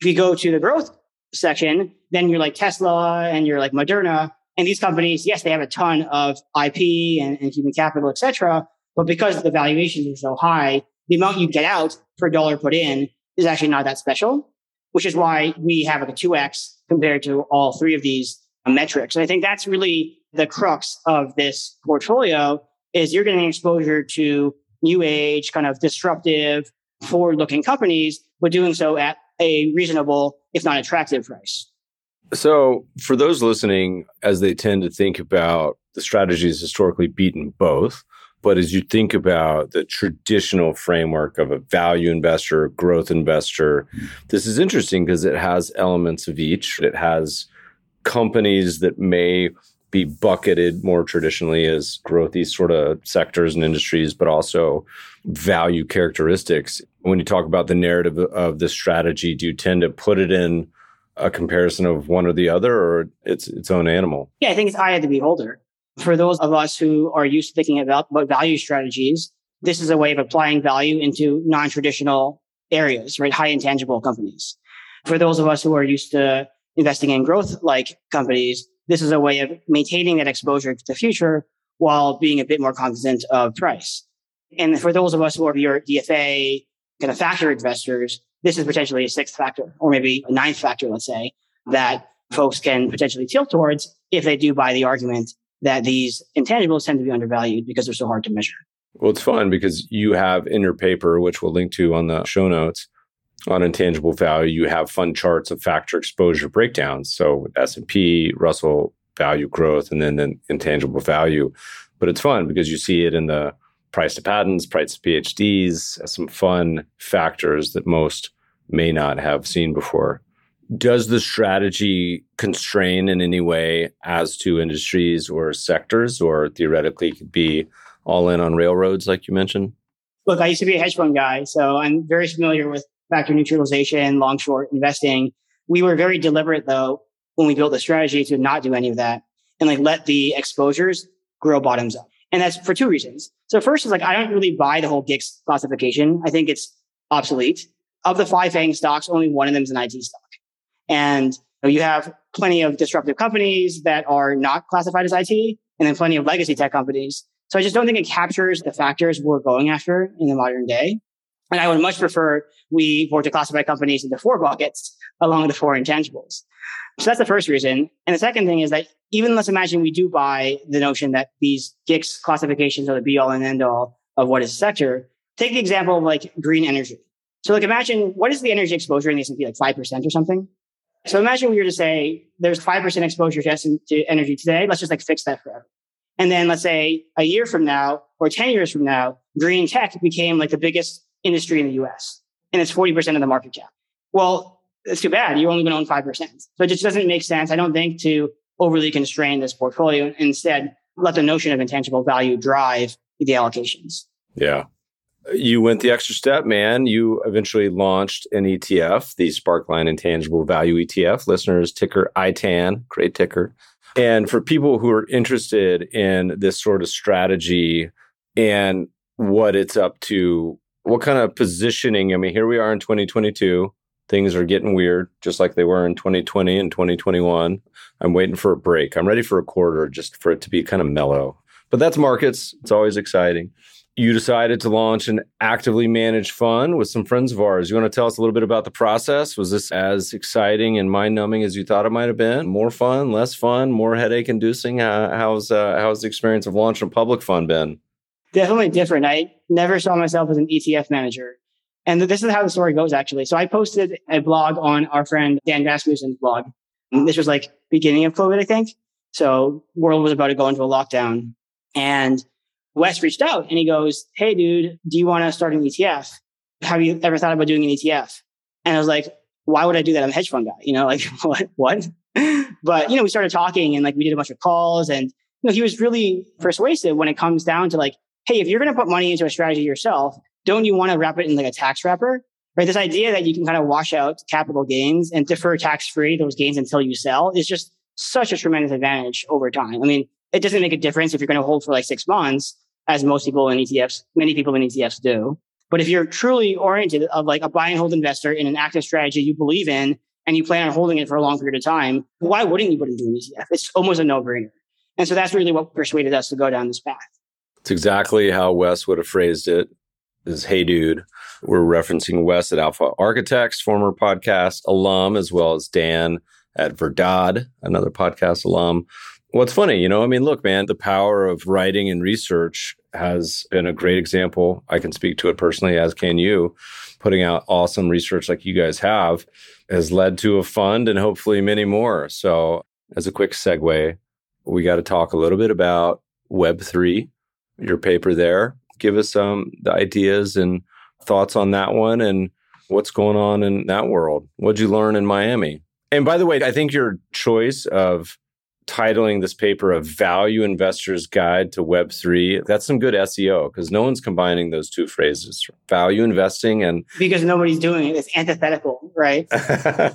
If you go to the growth section, then you're like Tesla and you're like Moderna. And these companies, yes, they have a ton of I P and, and human capital, et cetera. But because the valuations are so high, the amount you get out per dollar put in is actually not that special, which is why we have like a two x compared to all three of these metrics. And I think that's really the crux of this portfolio is you're getting exposure to new age, kind of disruptive, forward-looking companies, but doing so at a reasonable, if not attractive price. So for those listening, as they tend to think about the strategies historically beaten both, but as you think about the traditional framework of a value investor, growth investor, this is interesting because it has elements of each. It has companies that may be bucketed more traditionally as growthy sort of sectors and industries, but also value characteristics. When you talk about the narrative of the strategy, do you tend to put it in a comparison of one or the other, or it's its own animal? Yeah, I think it's eye of the beholder. For those of us who are used to thinking about, about value strategies, this is a way of applying value into non-traditional areas, right? High intangible companies. For those of us who are used to investing in growth-like companies, this is a way of maintaining that exposure to the future while being a bit more cognizant of price. And for those of us who are your D F A kind of factor investors, this is potentially a sixth factor or maybe a ninth factor, let's say, that folks can potentially tilt towards if they do buy the argument that these intangibles tend to be undervalued because they're so hard to measure. Well, it's fun because you have in your paper, which we'll link to on the show notes, on intangible value, you have fun charts of factor exposure breakdowns. So S and P, Russell, value growth, and then the intangible value. But it's fun because you see it in the price to patents, price to P H Ds, some fun factors that most may not have seen before. Does the strategy constrain in any way as to industries or sectors, or theoretically could be all in on railroads, like you mentioned? Look, I used to be a hedge fund guy, so I'm very familiar with factor neutralization, long short investing. We were very deliberate, though, when we built the strategy to not do any of that and like let the exposures grow bottoms up. And that's for two reasons. So first is like, I don't really buy the whole GICS classification. I think it's obsolete. Of the five FANG stocks, only one of them is an I T stock. And you know, you have plenty of disruptive companies that are not classified as I T, and then plenty of legacy tech companies. So I just don't think it captures the factors we're going after in the modern day. And I would much prefer we were to classify companies into four buckets along with the four intangibles. So that's the first reason. And the second thing is that even let's imagine we do buy the notion that these GICS classifications are the be all and end all of what is a sector. Take the example of like green energy. So like imagine what is the energy exposure in the S and P, like five percent or something? So imagine we were to say there's five percent exposure to, S- to energy today. Let's just like fix that forever. And then let's say a year from now or ten years from now, green tech became like the biggest industry in the U S and it's forty percent of the market cap. Well, it's too bad. You're only going to own five percent. So it just doesn't make sense, I don't think, to overly constrain this portfolio. Instead, let the notion of intangible value drive the allocations. Yeah. You went the extra step, man. You eventually launched an E T F, the Sparkline Intangible Value E T F. Listeners, ticker I T A N, great ticker. And for people who are interested in this sort of strategy and what it's up to, what kind of positioning? I mean, here we are in twenty twenty-two. Things are getting weird, just like they were in twenty twenty and twenty twenty-one. I'm waiting for a break. I'm ready for a quarter just for it to be kind of mellow. But that's markets. It's always exciting. you decided to launch an actively managed fund with some friends of ours. You want to tell us a little bit about the process? Was this as exciting and mind-numbing as you thought it might have been? More fun, less fun, more headache-inducing? Uh, how's uh, how's the experience of launching a public fund been? Definitely different. I never saw myself as an E T F manager. And this is how the story goes, actually. So I posted a blog on our friend Dan Rasmussen's blog. This was like beginning of COVID, I think. So world was about to go into a lockdown. And Wes reached out and he goes, "Hey, dude, do you want to start an E T F? Have you ever thought about doing an E T F?" And I was like, why would I do that? I'm a hedge fund guy, you know, like what? What? But, you know, we started talking and like we did a bunch of calls and you know, he was really persuasive when it comes down to like, hey, if you're going to put money into a strategy yourself, don't you want to wrap it in like a tax wrapper? Right? This idea that you can kind of wash out capital gains and defer tax-free those gains until you sell is just such a tremendous advantage over time. I mean, it doesn't make a difference if you're going to hold for like six months, as most people in E T Fs, many people in E T Fs do. But if you're truly oriented of like a buy and hold investor in an active strategy you believe in, and you plan on holding it for a long period of time, why wouldn't you put it into an E T F? It's almost a no-brainer. And so that's really what persuaded us to go down this path. It's exactly how Wes would have phrased it. Is, hey, dude, we're referencing Wes at Alpha Architects, former podcast alum, as well as Dan at Verdad, another podcast alum. What's funny, you know, I mean, look, man, the power of writing and research has been a great example. I can speak to it personally, as can you. Putting out awesome research like you guys have has led to a fund and hopefully many more. So as a quick segue, we got to talk a little bit about Web three, your paper there. Give us um, the ideas and thoughts on that one and what's going on in that world. What'd you learn in Miami? And by the way, I think your choice of titling this paper a Value Investor's Guide to Web three, that's some good S E O because no one's combining those two phrases, value investing and... Because nobody's doing it. It's antithetical, right?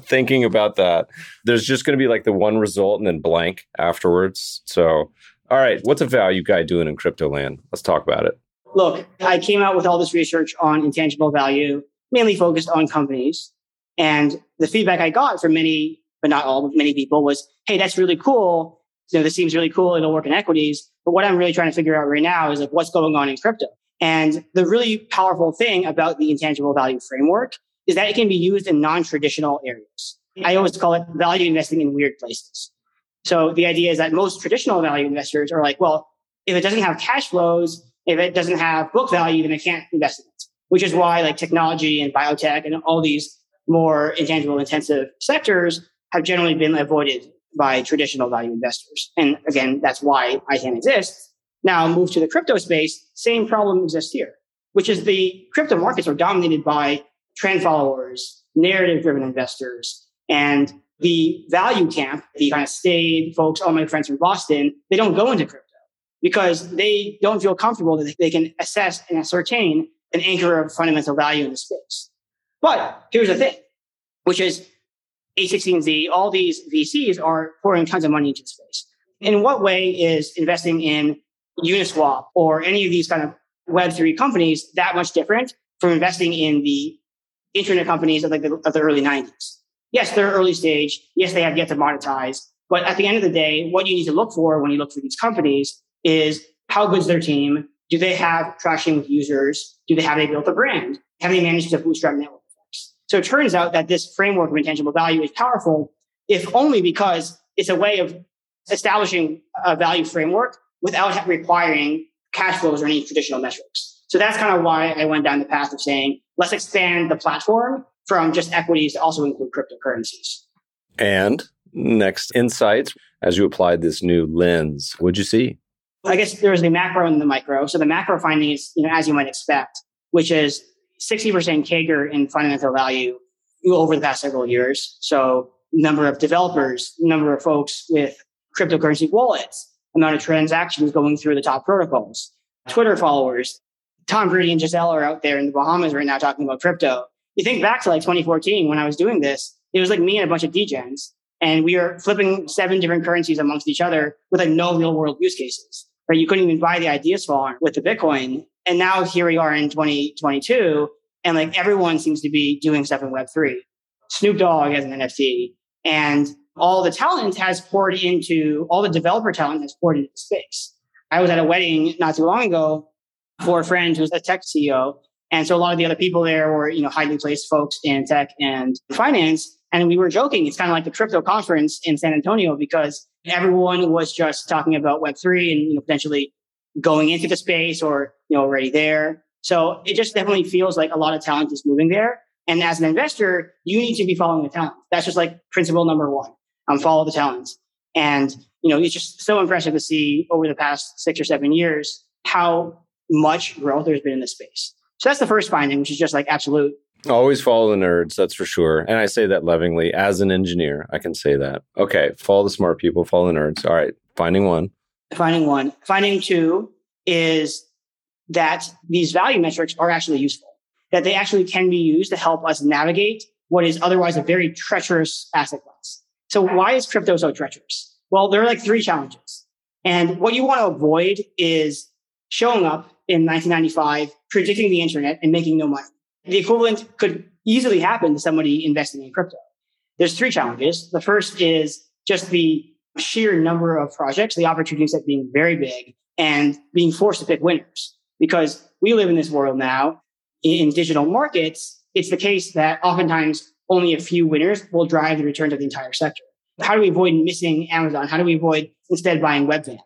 Thinking about that. There's just going to be like the one result and then blank afterwards. So, all right, what's a value guy doing in crypto land? Let's talk about it. Look, I came out with all this research on intangible value, mainly focused on companies. And the feedback I got from many, but not all, but many people was, hey, that's really cool. You know, this seems really cool. It'll work in equities. But what I'm really trying to figure out right now is like what's going on in crypto. And the really powerful thing about the intangible value framework is that it can be used in non-traditional areas. I always call it value investing in weird places. So the idea is that most traditional value investors are like, well, if it doesn't have cash flows, if it doesn't have book value, then I can't invest in it, which is why like technology and biotech and all these more intangible intensive sectors have generally been avoided by traditional value investors. And again, that's why I T A M exists. Now move to the crypto space, same problem exists here, which is the crypto markets are dominated by trend followers, narrative-driven investors, and the value camp, the kind of staid folks, all my friends from Boston, they don't go into crypto. Because they don't feel comfortable that they can assess and ascertain an anchor of fundamental value in the space. But here's the thing, which is A sixteen Z, all these V Cs are pouring tons of money into the space. In what way is investing in Uniswap or any of these kind of Web three companies that much different from investing in the internet companies of, like the, of the early nineties? Yes, they're early stage. Yes, they have yet to monetize. But at the end of the day, what you need to look for when you look for these companies is how good's their team? Do they have traction with users? Do they have they built a brand? Have they managed to bootstrap network effects? So it turns out that this framework of intangible value is powerful, if only because it's a way of establishing a value framework without requiring cash flows or any traditional metrics. So that's kind of why I went down the path of saying, let's expand the platform from just equities to also include cryptocurrencies. And next insights, as you applied this new lens, what'd you see? I guess there was the macro and the micro. So the macro finding is, you know, as you might expect, which is sixty percent C A G R in fundamental value over the past several years. So number of developers, number of folks with cryptocurrency wallets, amount of transactions going through the top protocols, Twitter followers. Tom Brady and Giselle are out there in the Bahamas right now talking about crypto. You think back to like twenty fourteen when I was doing this, it was like me and a bunch of degens. And we are flipping seven different currencies amongst each other with like no real world use cases. Right? You couldn't even buy the idea farm with the Bitcoin. And now here we are in twenty twenty-two. And like everyone seems to be doing stuff in Web three. Snoop Dogg has an N F T. And all the talent has poured into, all the developer talent has poured into the space. I was at a wedding not too long ago for a friend who's a tech C E O. And so a lot of the other people there were, you know, highly placed folks in tech and finance. And we were joking. It's kind of like the crypto conference in San Antonio, because everyone was just talking about Web three and, you know, potentially going into the space or, you know, already there. So it just definitely feels like a lot of talent is moving there. And as an investor, you need to be following the talent. That's just like principle number one. Um, follow the talent. And, you know, it's just so impressive to see over the past six or seven years how much growth there's been in the space. So that's the first finding, which is just like absolute. Always follow the nerds, that's for sure. And I say that lovingly. As an engineer, I can say that. Okay, follow the smart people, follow the nerds. All right, finding one. Finding one. Finding two is that these value metrics are actually useful, that they actually can be used to help us navigate what is otherwise a very treacherous asset class. So why is crypto so treacherous? Well, there are like three challenges. And what you want to avoid is showing up in nineteen ninety-five, predicting the internet and making no money. The equivalent could easily happen to somebody investing in crypto. There's three challenges. The first is just the sheer number of projects, the opportunity set being very big and being forced to pick winners. Because we live in this world now, in digital markets, it's the case that oftentimes only a few winners will drive the returns of the entire sector. How do we avoid missing Amazon? How do we avoid instead buying Webvan?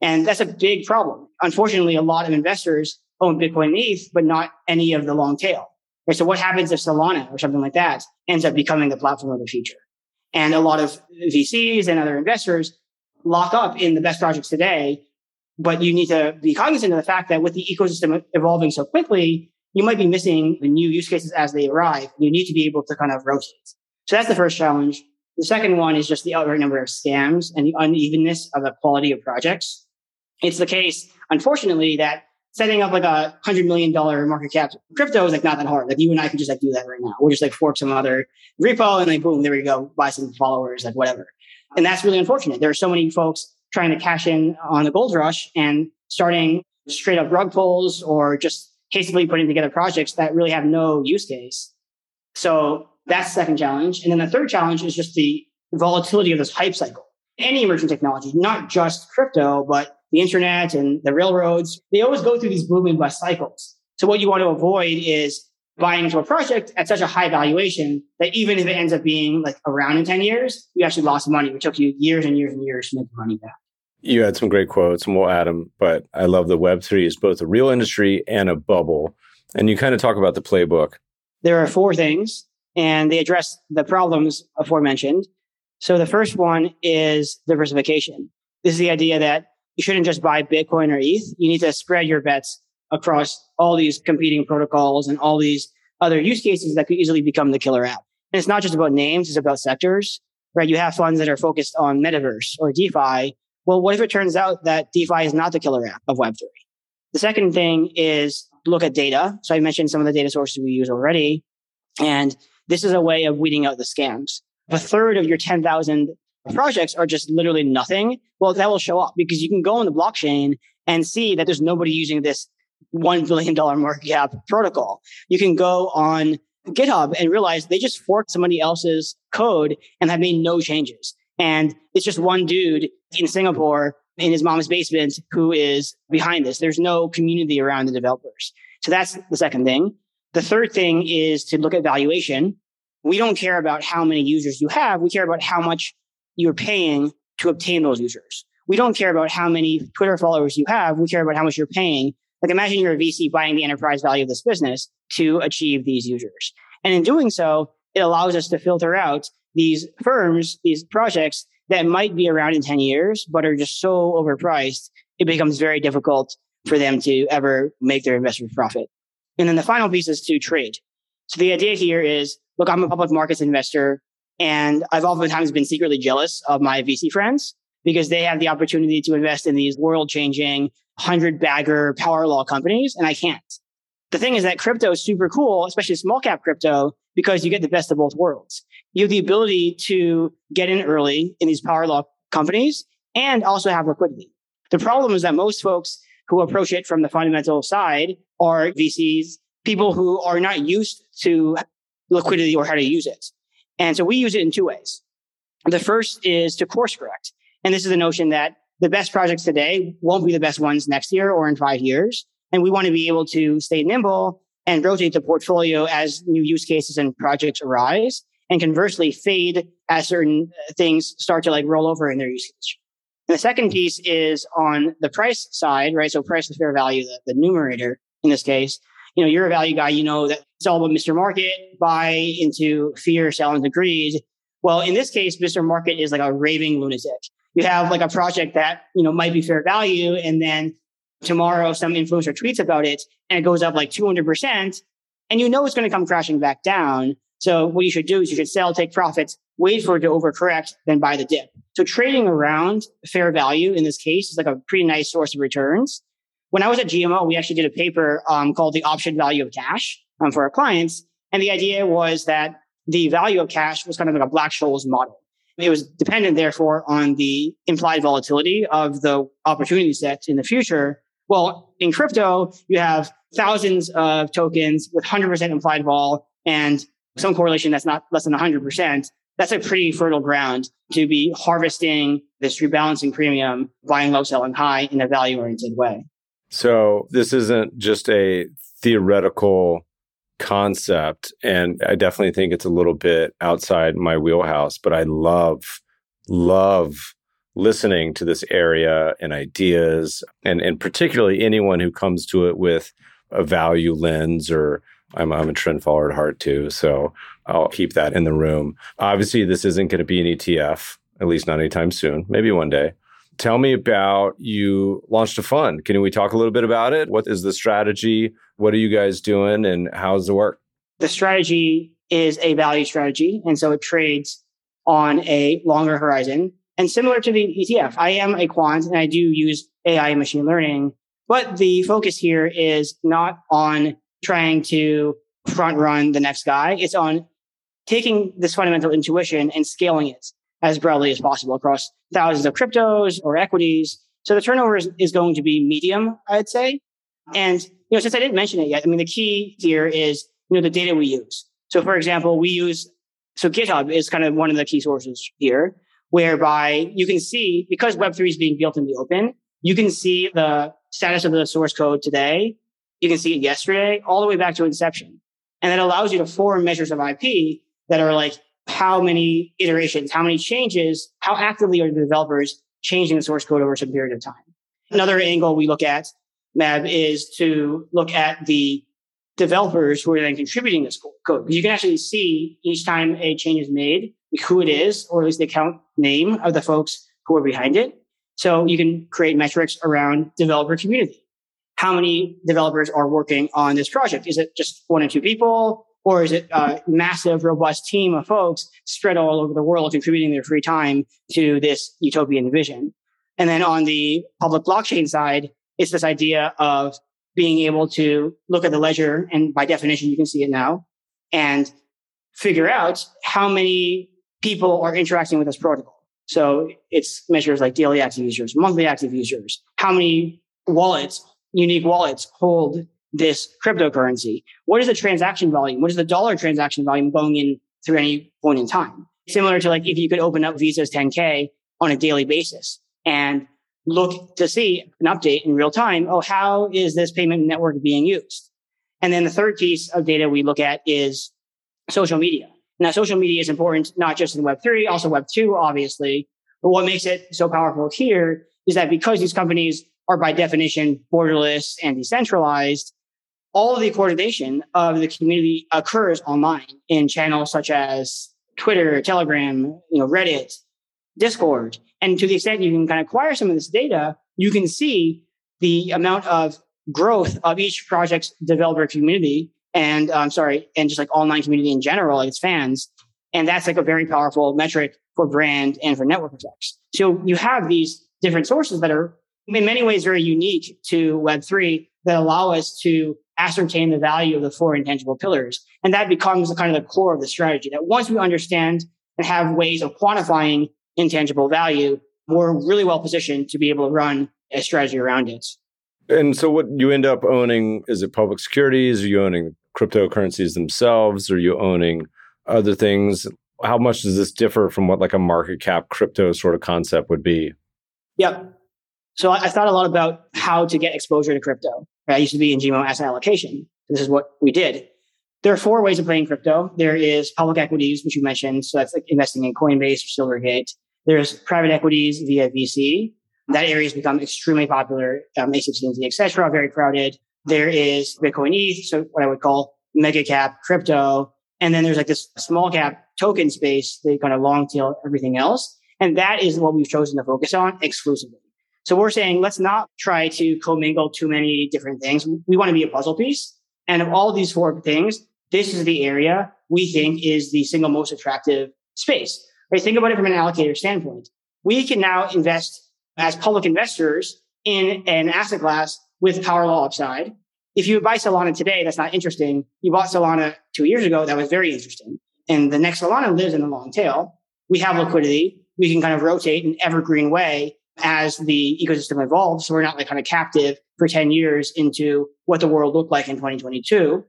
And that's a big problem. Unfortunately, a lot of investors own Bitcoin and E T H, but not any of the long tail. Right? So what happens if Solana or something like that ends up becoming the platform of the future? And a lot of V Cs and other investors lock up in the best projects today, but you need to be cognizant of the fact that with the ecosystem evolving so quickly, you might be missing the new use cases as they arrive. You need to be able to kind of rotate. So that's the first challenge. The second one is just the outright number of scams and the unevenness of the quality of projects. It's the case, unfortunately, that setting up like a one hundred million dollars market cap crypto is like not that hard. Like you and I can just like do that right now. We'll just like fork some other repo and like boom, there we go, buy some followers, like whatever. And that's really unfortunate. There are so many folks trying to cash in on the gold rush and starting straight up rug pulls or just hastily putting together projects that really have no use case. So that's the second challenge. And then the third challenge is just the volatility of this hype cycle. Any emerging technology, not just crypto, but the internet and the railroads, they always go through these boom and bust cycles. So what you want to avoid is buying into a project at such a high valuation that even if it ends up being like around in ten years, you actually lost money. It took you years and years and years to make the money back. You had some great quotes and we'll add them, but I love the Web three is both a real industry and a bubble. And you kind of talk about the playbook. There are four things and they address the problems aforementioned. So the first one is diversification. This is the idea that you shouldn't just buy Bitcoin or E T H. You need to spread your bets across all these competing protocols and all these other use cases that could easily become the killer app. And it's not just about names, it's about sectors, right? You have funds that are focused on metaverse or DeFi. Well, what if it turns out that DeFi is not the killer app of Web three? The second thing is look at data. So I mentioned some of the data sources we use already. And this is a way of weeding out the scams. A third of your ten thousand projects are just literally nothing. Well, that will show up because you can go on the blockchain and see that there's nobody using this one billion dollars market cap protocol. You can go on GitHub and realize they just forked somebody else's code and have made no changes. And it's just one dude in Singapore in his mom's basement who is behind this. There's no community around the developers. So that's the second thing. The third thing is to look at valuation. We don't care about how many users you have. We care about how much you're paying to obtain those users. We don't care about how many Twitter followers you have. We care about how much you're paying. Like imagine you're a V C buying the enterprise value of this business to achieve these users. And in doing so, it allows us to filter out these firms, these projects that might be around in ten years, but are just so overpriced, it becomes very difficult for them to ever make their investors profit. And then the final piece is to trade. So the idea here is, look, I'm a public markets investor. And I've oftentimes been secretly jealous of my V C friends because they have the opportunity to invest in these world-changing, hundred-bagger power law companies, and I can't. The thing is that crypto is super cool, especially small-cap crypto, because you get the best of both worlds. You have the ability to get in early in these power law companies and also have liquidity. The problem is that most folks who approach it from the fundamental side are V Cs, people who are not used to liquidity or how to use it. And so we use it in two ways. The first is to course correct. And this is the notion that the best projects today won't be the best ones next year or in five years. And we want to be able to stay nimble and rotate the portfolio as new use cases and projects arise, and conversely fade as certain things start to like roll over in their usage. And the second piece is on the price side, right? So price to fair value, the, the numerator in this case. You know, you're a value guy, you know that it's all about Mister Market, buy into fear, sell into greed. Well, in this case, Mister Market is like a raving lunatic. You have like a project that, you know, might be fair value, and then tomorrow some influencer tweets about it and it goes up like two hundred percent, and you know it's going to come crashing back down. So what you should do is you should sell, take profits, wait for it to overcorrect, then buy the dip. So trading around fair value in this case is like a pretty nice source of returns. When I was at G M O, we actually did a paper um, called The Option Value of Cash um, for our clients. And the idea was that the value of cash was kind of like a Black-Scholes model. It was dependent, therefore, on the implied volatility of the opportunity set in the future. Well, in crypto, you have thousands of tokens with one hundred percent implied vol and some correlation that's not less than one hundred percent. That's a pretty fertile ground to be harvesting this rebalancing premium, buying low, selling high in a value-oriented way. So this isn't just a theoretical concept, and I definitely think it's a little bit outside my wheelhouse, but I love, love listening to this area and ideas, and, and particularly anyone who comes to it with a value lens, or I'm, I'm a trend follower at heart too, so I'll keep that in the room. Obviously, this isn't going to be an E T F, at least not anytime soon, maybe one day. Tell me about, you launched a fund. Can we talk a little bit about it? What is the strategy? What are you guys doing, and how's it work? The strategy is a value strategy, and so it trades on a longer horizon. And similar to the E T F, I am a quant and I do use A I and machine learning, but the focus here is not on trying to front run the next guy. It's on taking this fundamental intuition and scaling it as broadly as possible across thousands of cryptos or equities. So the turnover is, is going to be medium, I'd say. And, you know, since I didn't mention it yet, I mean, the key here is, you know, the data we use. So for example, we use, so GitHub is kind of one of the key sources here, whereby you can see, because Web three is being built in the open, you can see the status of the source code today. You can see it yesterday, all the way back to inception. And that allows you to form measures of I P that are like, how many iterations, how many changes, how actively are the developers changing the source code over some period of time? Another angle we look at, Mab, is to look at the developers who are then contributing this code. Because you can actually see each time a change is made, who it is, or at least the account name of the folks who are behind it. So you can create metrics around developer community. How many developers are working on this project? Is it just one or two people? Or is it a massive, robust team of folks spread all over the world contributing their free time to this utopian vision? And then on the public blockchain side, it's this idea of being able to look at the ledger, and by definition, you can see it now, and figure out how many people are interacting with this protocol. So it's measures like daily active users, monthly active users, how many wallets, unique wallets hold this cryptocurrency. What is the transaction volume? What is the dollar transaction volume going in through any point in time? Similar to like if you could open up Visa's ten K on a daily basis and look to see an update in real time. Oh, how is this payment network being used? And then the third piece of data we look at is social media. Now, social media is important, not just in Web three, also Web two, obviously. But what makes it so powerful here is that because these companies are by definition borderless and decentralized, all of the coordination of the community occurs online in channels such as Twitter, Telegram, you know, Reddit, Discord. And to the extent you can kind of acquire some of this data, you can see the amount of growth of each project's developer community and, I'm um, sorry, and just like online community in general, like its fans. And that's like a very powerful metric for brand and for network effects. So you have these different sources that are in many ways very unique to Web three that allow us to ascertain the value of the four intangible pillars. And that becomes the kind of the core of the strategy, that once we understand and have ways of quantifying intangible value, we're really well positioned to be able to run a strategy around it. And so what you end up owning, is it public securities? Are you owning cryptocurrencies themselves? Are you owning other things? How much does this differ from what like a market cap crypto sort of concept would be? Yep. So I thought a lot about how to get exposure to crypto. I used to be in G M O asset allocation. This is what we did. There are four ways of playing crypto. There is public equities, which you mentioned. So that's like investing in Coinbase or Silvergate. There's private equities via V C. That area has become extremely popular. Um, A sixteen Z, et cetera, very crowded. There is Bitcoin E T H, so what I would call mega cap crypto. And then there's like this small cap token space, they kind of long tail everything else. And that is what we've chosen to focus on exclusively. So we're saying, let's not try to commingle too many different things. We want to be a puzzle piece. And of all of these four things, this is the area we think is the single most attractive space. Right? Think about it from an allocator standpoint. We can now invest as public investors in an asset class with power law upside. If you buy Solana today, that's not interesting. You bought Solana two years ago, that was very interesting. And the next Solana lives in the long tail. We have liquidity. We can kind of rotate in an evergreen way as the ecosystem evolves. So we're not like kind of captive for ten years into what the world looked like in twenty twenty-two.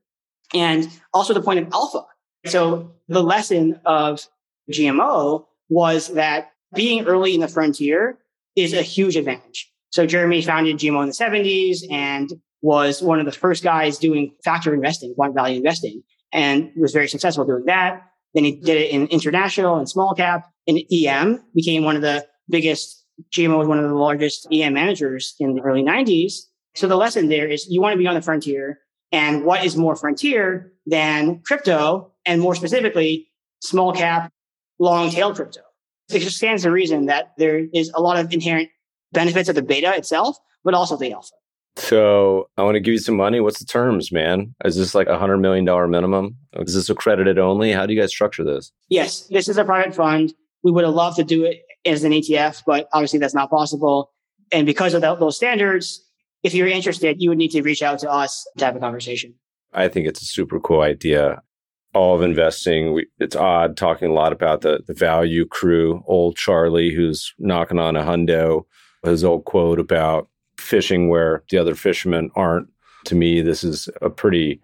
And also the point of alpha. So the lesson of G M O was that being early in the frontier is a huge advantage. So Jeremy founded G M O in the seventies and was one of the first guys doing factor investing, quant value investing, and was very successful doing that. Then he did it in international and small cap. In E M, became one of the biggest, G M O was one of the largest E M managers in the early nineties. So the lesson there is you want to be on the frontier. And what is more frontier than crypto, and more specifically, small cap, long tail crypto? It just stands to reason that there is a lot of inherent benefits of the beta itself, but also the alpha. So I want to give you some money. What's the terms, man? Is this like a one hundred million dollars minimum? Is this accredited only? How do you guys structure this? Yes, this is a private fund. We would have loved to do it as an E T F, but obviously that's not possible. And because of those standards, if you're interested, you would need to reach out to us to have a conversation. I think it's a super cool idea. All of investing, we, it's odd talking a lot about the, the value crew, old Charlie, who's knocking on a hundo, his old quote about fishing where the other fishermen aren't. To me, this is a pretty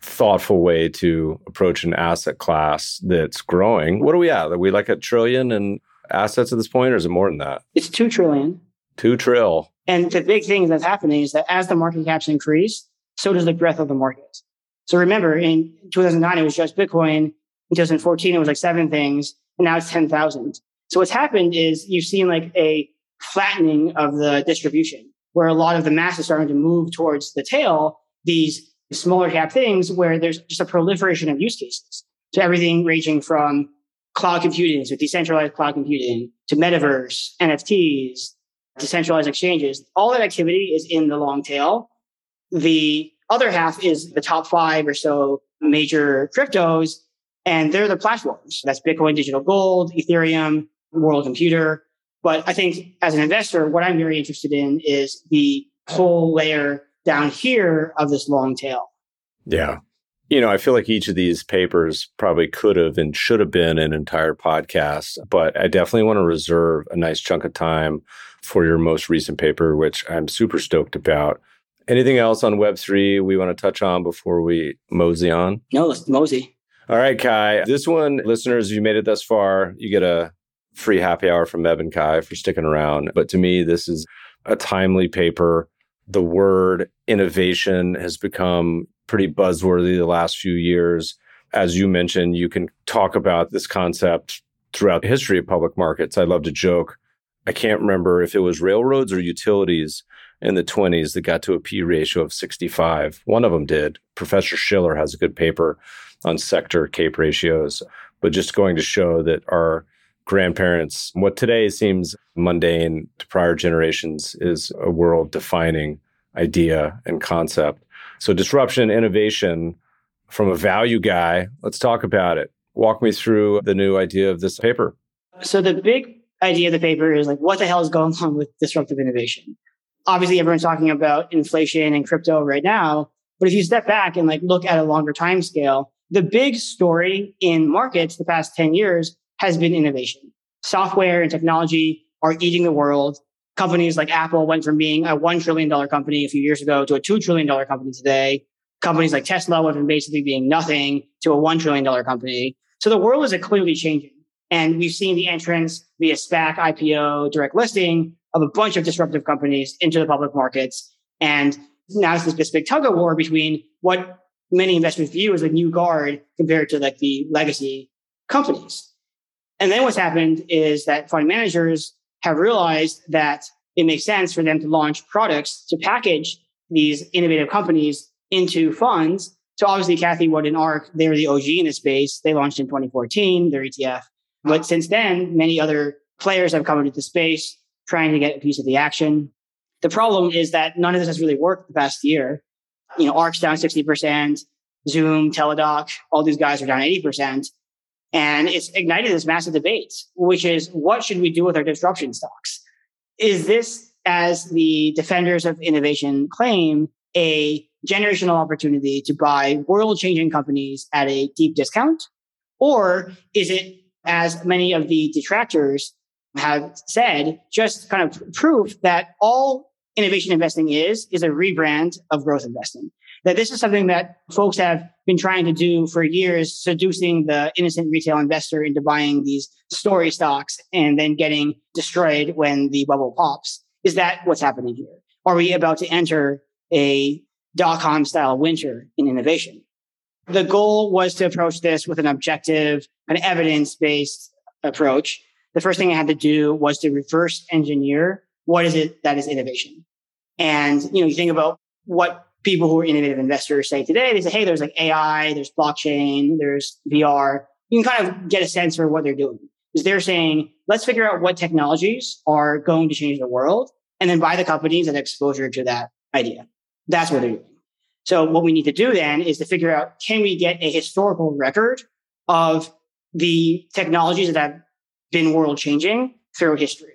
thoughtful way to approach an asset class that's growing. What are we at? Are we like a trillion in assets at this point, or is it more than that? It's two trillion. Two trill. And the big thing that's happening is that as the market caps increase, so does the breadth of the market. So remember, in two thousand nine, it was just Bitcoin. In two thousand fourteen, it was like seven things, and now it's ten thousand. So what's happened is you've seen like a flattening of the distribution, where a lot of the mass is starting to move towards the tail, these smaller cap things where there's just a proliferation of use cases. So everything ranging from cloud computing, so decentralized cloud computing, to metaverse, N F Ts, decentralized exchanges. All that activity is in the long tail. The other half is the top five or so major cryptos, and they're the platforms. That's Bitcoin, digital gold, Ethereum, World Computer. But I think as an investor, what I'm very interested in is the whole layer down here of this long tail. Yeah. You know, I feel like each of these papers probably could have and should have been an entire podcast, but I definitely want to reserve a nice chunk of time for your most recent paper, which I'm super stoked about. Anything else on Web three we want to touch on before we mosey on? No, let's mosey. All right, Kai. This one, listeners, if you made it thus far, you get a free happy hour from Meb and Kai for sticking around. But to me, this is a timely paper. The word innovation has become pretty buzzworthy the last few years. As you mentioned, you can talk about this concept throughout the history of public markets. I love to joke. I can't remember if it was railroads or utilities in the twenties that got to a P ratio of sixty-five. One of them did. Professor Schiller has a good paper on sector CAPE ratios, but just going to show that our grandparents, what today seems mundane to prior generations, is a world-defining idea and concept. So disruption, innovation, from a value guy, let's talk about it. Walk me through the new idea of this paper. So the big idea of the paper is like, what the hell is going on with disruptive innovation? Obviously, everyone's talking about inflation and crypto right now. But if you step back and like look at a longer time scale, the big story in markets the past ten years has been innovation. Software and technology are eating the world. Companies like Apple went from being a one trillion dollars company a few years ago to a two trillion dollars company today. Companies like Tesla went from basically being nothing to a one trillion dollars company. So the world is clearly changing. And we've seen the entrance via SPAC, I P O, direct listing of a bunch of disruptive companies into the public markets. And now it's this big tug of war between what many investments view as a new guard compared to like the legacy companies. And then what's happened is that fund managers have realized that it makes sense for them to launch products to package these innovative companies into funds. So obviously, Cathie Wood and ARK, they're the O G in this space. They launched in twenty fourteen, their E T F. But since then, many other players have come into the space trying to get a piece of the action. The problem is that none of this has really worked the past year. You know, ARK's down sixty percent, Zoom, Teladoc, all these guys are down eighty percent. And it's ignited this massive debate, which is what should we do with our disruption stocks? Is this, as the defenders of innovation claim, a generational opportunity to buy world-changing companies at a deep discount? Or is it, as many of the detractors have said, just kind of proof that all innovation investing is, is a rebrand of growth investing? That this is something that folks have been trying to do for years, seducing the innocent retail investor into buying these story stocks and then getting destroyed when the bubble pops. Is that what's happening here? Are we about to enter a dot-com style winter in innovation? The goal was to approach this with an objective, an evidence-based approach. The first thing I had to do was to reverse engineer what is it that is innovation. And you know, you think about what people who are innovative investors say today. They say, hey, there's like A I, there's blockchain, there's V R. You can kind of get a sense for what they're doing. Because they're saying, let's figure out what technologies are going to change the world and then buy the companies that have exposure to that idea. That's what they're doing. So what we need to do then is to figure out, can we get a historical record of the technologies that have been world-changing through history?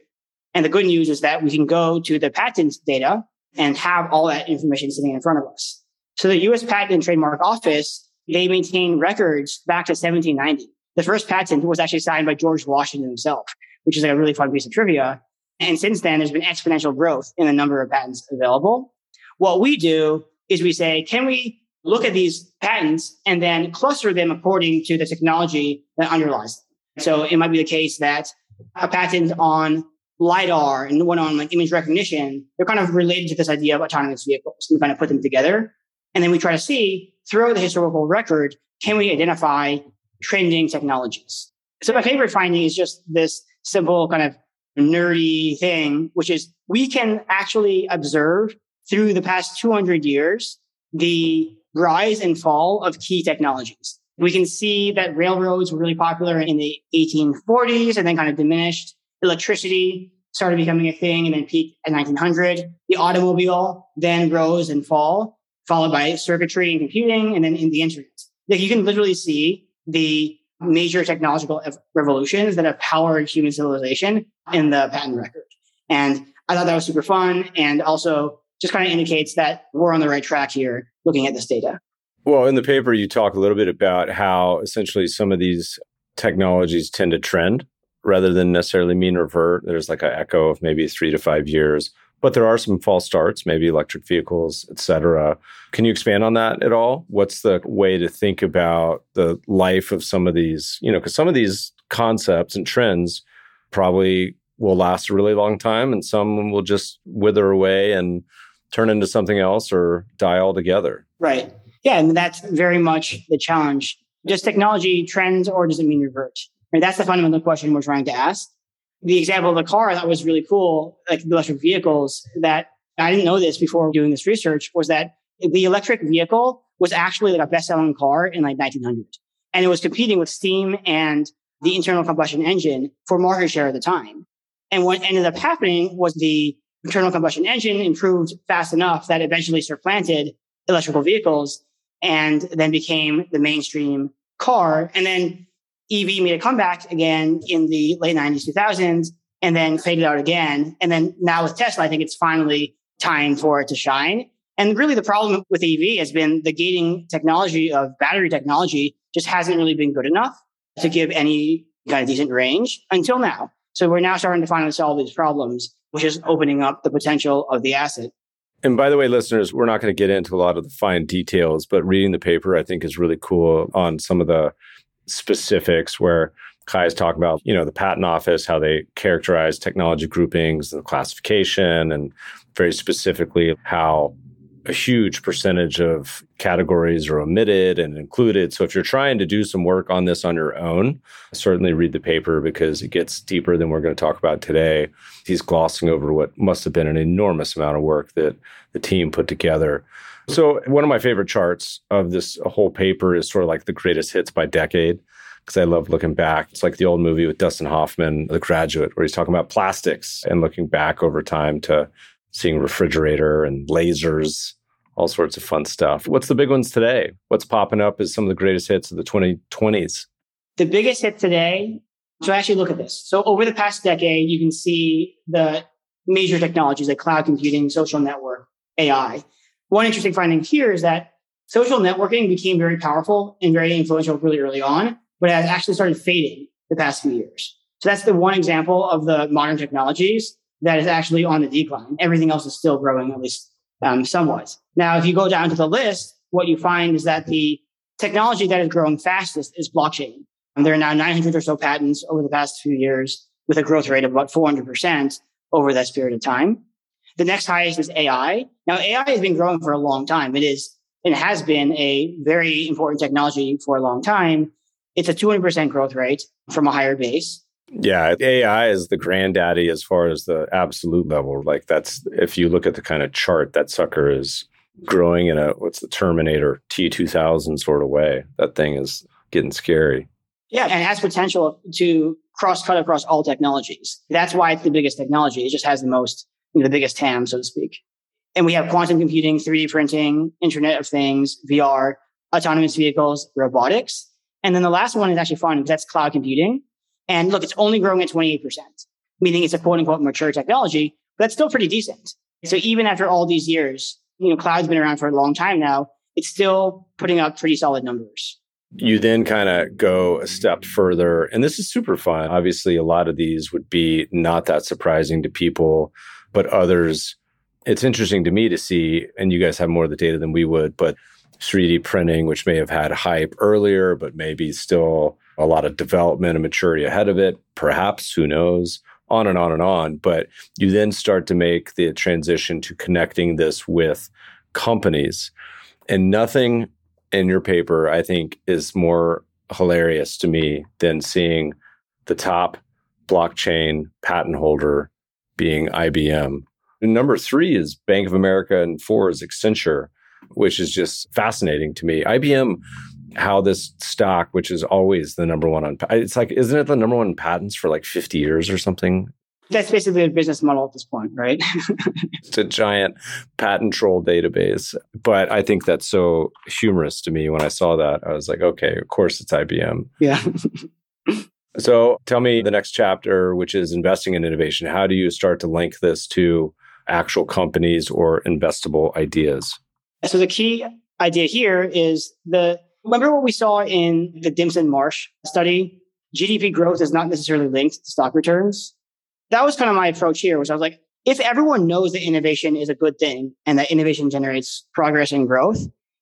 And the good news is that we can go to the patent data and have all that information sitting in front of us. So the U S Patent and Trademark Office, they maintain records back to seventeen ninety. The first patent was actually signed by George Washington himself, which is like a really fun piece of trivia. And since then, there's been exponential growth in the number of patents available. What we do is we say, can we look at these patents and then cluster them according to the technology that underlies them? So it might be the case that a patent on LiDAR and the one on like image recognition, they're kind of related to this idea of autonomous vehicles. We kind of put them together. And then we try to see, through the historical record, can we identify trending technologies? So my favorite finding is just this simple kind of nerdy thing, which is we can actually observe through the past two hundred years, the rise and fall of key technologies. We can see that railroads were really popular in the eighteen forties and then kind of diminished. Electricity started becoming a thing and then peaked at nineteen hundred. The automobile then rose and fall, followed by circuitry and computing, and then in the internet. Like you can literally see the major technological revolutions that have powered human civilization in the patent record. And I thought that was super fun, and also just kind of indicates that we're on the right track here looking at this data. Well, in the paper, you talk a little bit about how essentially some of these technologies tend to trend rather than necessarily mean revert. There's like an echo of maybe three to five years, but there are some false starts, maybe electric vehicles, et cetera. Can you expand on that at all? What's the way to think about the life of some of these, you know, because some of these concepts and trends probably will last a really long time and some will just wither away and turn into something else or die altogether. Right. Yeah. And that's very much the challenge. Does technology trend or does it mean revert? I mean, that's the fundamental question we're trying to ask. The example of the car I thought was really cool, like the electric vehicles, that I didn't know this before doing this research, was that the electric vehicle was actually like a best-selling car in like nineteen hundred. And it was competing with steam and the internal combustion engine for market share at the time. And what ended up happening was the internal combustion engine improved fast enough that eventually supplanted electrical vehicles and then became the mainstream car. And then E V made a comeback again in the late nineties, two thousands, and then faded out again. And then now with Tesla, I think it's finally time for it to shine. And really the problem with E V has been the gating technology of battery technology just hasn't really been good enough to give any kind of decent range until now. So we're now starting to finally solve these problems, which is opening up the potential of the asset. And by the way, listeners, we're not going to get into a lot of the fine details, but reading the paper, I think, is really cool on some of the specifics where Kai is talking about, you know, the patent office, how they characterize technology groupings and classification, and very specifically how a huge percentage of categories are omitted and included. So if you're trying to do some work on this on your own, certainly read the paper because it gets deeper than we're going to talk about today. He's glossing over what must have been an enormous amount of work that the team put together. So one of my favorite charts of this whole paper is sort of like the greatest hits by decade, because I love looking back. It's like the old movie with Dustin Hoffman, The Graduate, where he's talking about plastics and looking back over time to seeing refrigerator and lasers, all sorts of fun stuff. What's the big ones today? What's popping up is some of the greatest hits of the twenty twenties. The biggest hit today, so actually look at this. So over the past decade, you can see the major technologies like cloud computing, social network, A I. One interesting finding here is that social networking became very powerful and very influential really early on, but has actually started fading the past few years. So that's the one example of the modern technologies that is actually on the decline. Everything else is still growing, at least um, somewhat. Now, if you go down to the list, what you find is that the technology that is growing fastest is blockchain. And there are now nine hundred or so patents over the past few years with a growth rate of about four hundred percent over this period of time. The next highest is A I. Now, A I has been growing for a long time. It is, it has been a very important technology for a long time. It's a two hundred percent growth rate from a higher base. Yeah, A I is the granddaddy as far as the absolute level. Like that's, if you look at the kind of chart, that sucker is growing in a, what's the Terminator T two thousand sort of way. That thing is getting scary. Yeah, and it has potential to cross-cut across all technologies. That's why it's the biggest technology. It just has the most, you know, the biggest T A M, so to speak. And we have quantum computing, three D printing, Internet of Things, V R, autonomous vehicles, robotics. And then the last one is actually fun because that's cloud computing. And look, it's only growing at twenty-eight percent, meaning it's a quote unquote mature technology, but that's still pretty decent. So even after all these years, you know, cloud's been around for a long time now, it's still putting out pretty solid numbers. You then kind of go a step further. And this is super fun. Obviously, a lot of these would be not that surprising to people, but others, it's interesting to me to see, and you guys have more of the data than we would, but three D printing, which may have had hype earlier, but maybe still a lot of development and maturity ahead of it, perhaps, who knows, on and on and on. But you then start to make the transition to connecting this with companies. And nothing in your paper, I think, is more hilarious to me than seeing the top blockchain patent holder being I B M. And number three is Bank of America and four is Accenture, which is just fascinating to me. I B M, how this stock, which is always the number one on, it's like, isn't it the number one in patents for like fifty years or something? That's basically their business model at this point, right? It's a giant patent troll database. But I think that's so humorous to me. When I saw that, I was like, okay, of course it's I B M. Yeah. So tell me the next chapter, which is investing in innovation. How do you start to link this to actual companies or investable ideas? So the key idea here is the, remember what we saw in the Dimpson-Marsh study? G D P growth is not necessarily linked to stock returns. That was kind of my approach here, which I was like, if everyone knows that innovation is a good thing and that innovation generates progress and growth,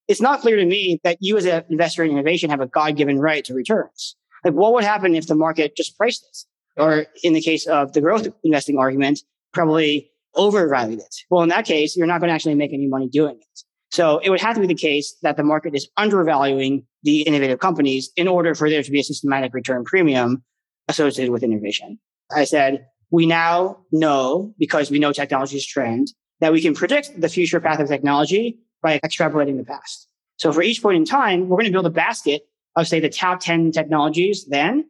it's not clear to me that you as an investor in innovation have a God-given right to returns. Like what would happen if the market just priced this? Or in the case of the growth investing argument, probably overvalued it. Well, in that case, you're not going to actually make any money doing it. So it would have to be the case that the market is undervaluing the innovative companies in order for there to be a systematic return premium associated with innovation. I said, we now know, because we know technology's trend, that we can predict the future path of technology by extrapolating the past. So for each point in time, we're going to build a basket of, say, the top ten technologies then.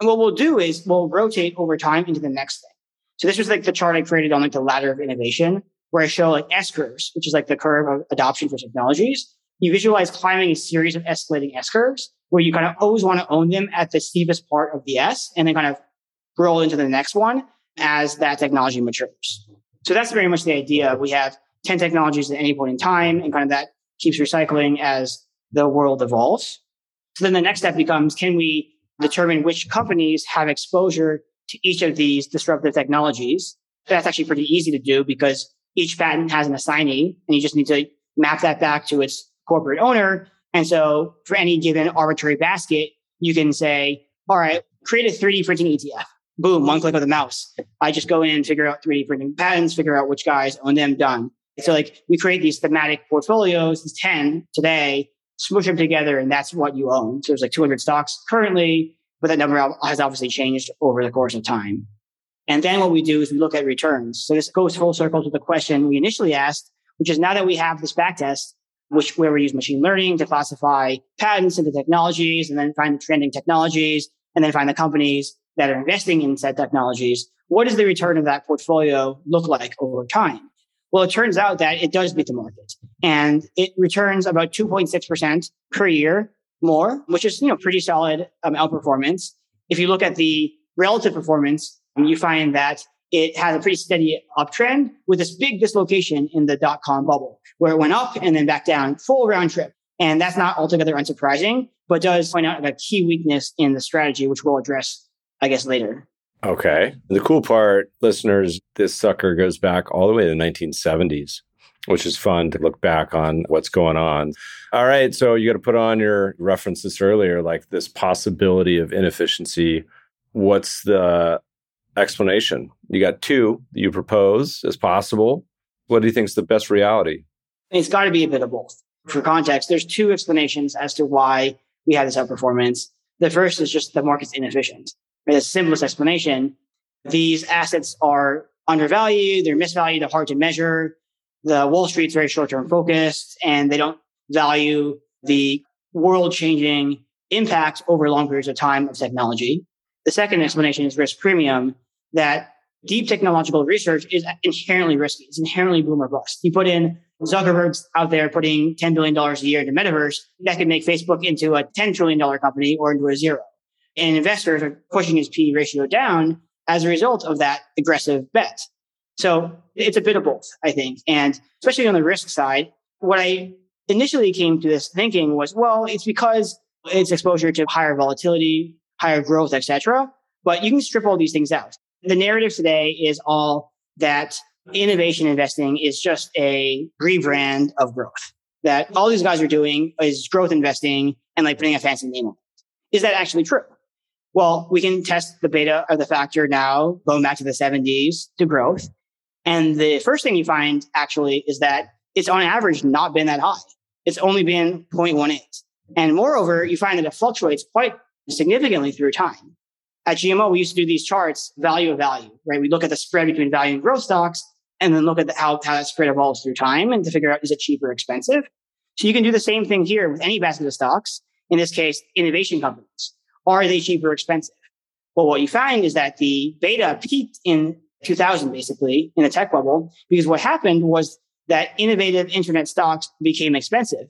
And what we'll do is we'll rotate over time into the next thing. So this was like the chart I created on like the ladder of innovation, where I show like S-curves, which is like the curve of adoption for technologies. You visualize climbing a series of escalating S-curves where you kind of always want to own them at the steepest part of the S and then kind of roll into the next one as that technology matures. So that's very much the idea. We have ten technologies at any point in time and kind of that keeps recycling as the world evolves. So then the next step becomes, can we determine which companies have exposure to each of these disruptive technologies? That's actually pretty easy to do because each patent has an assignee, and you just need to map that back to its corporate owner. And so for any given arbitrary basket, you can say, all right, create a three D printing E T F. Boom, one click of the mouse. I just go in and figure out three D printing patents, figure out which guys own them, done. So like we create these thematic portfolios, these ten today, smoosh them together, and that's what you own. So there's like two hundred stocks currently, but that number has obviously changed over the course of time. And then what we do is we look at returns. So this goes full circle to the question we initially asked, which is now that we have this backtest, which where we use machine learning to classify patents into technologies and then find the trending technologies and then find the companies that are investing in said technologies, what does the return of that portfolio look like over time? Well, it turns out that it does beat the market, and it returns about two point six percent per year more, which is, you know, pretty solid um, outperformance. If you look at the relative performance, you find that it has a pretty steady uptrend with this big dislocation in the dot-com bubble where it went up and then back down, full round trip. And that's not altogether unsurprising, but does point out a key weakness in the strategy, which we'll address, I guess, later. Okay. The cool part, listeners, this sucker goes back all the way to the nineteen seventies, which is fun to look back on what's going on. All right. So you got to put on your references earlier, like this possibility of inefficiency. What's the explanation? You got two that you propose as possible. What do you think is the best reality? It's got to be a bit of both. For context, there's two explanations as to why we had this outperformance. The first is just the market's inefficient. Right? The simplest explanation, these assets are undervalued, they're misvalued, they're hard to measure. The Wall Street's very short-term focused, and they don't value the world-changing impacts over long periods of time of technology. The second explanation is risk premium, that deep technological research is inherently risky. It's inherently boom or bust. You put in Zuckerberg's out there putting ten billion dollars a year into metaverse, that could make Facebook into a ten trillion dollars company or into a zero. And investors are pushing his P E ratio down as a result of that aggressive bet. So it's a bit of both, I think. And especially on the risk side, what I initially came to this thinking was, well, it's because it's exposure to higher volatility, higher growth, et cetera. But you can strip all these things out. The narrative today is all that innovation investing is just a rebrand of growth, that all these guys are doing is growth investing and like putting a fancy name on it. Is that actually true? Well, we can test the beta or the factor now, going back to the seventies to growth. And the first thing you find actually is that it's on average not been that high. It's only been zero point one eight. And moreover, you find that it fluctuates quite significantly through time. At G M O, we used to do these charts, value of value, right? We look at the spread between value and growth stocks and then look at the, how, how that spread evolves through time and to figure out, is it cheap or expensive? So you can do the same thing here with any basket of stocks, in this case, innovation companies. Are they cheap or expensive? Well, what you find is that the beta peaked in two thousand, basically, in the tech bubble, because what happened was that innovative internet stocks became expensive.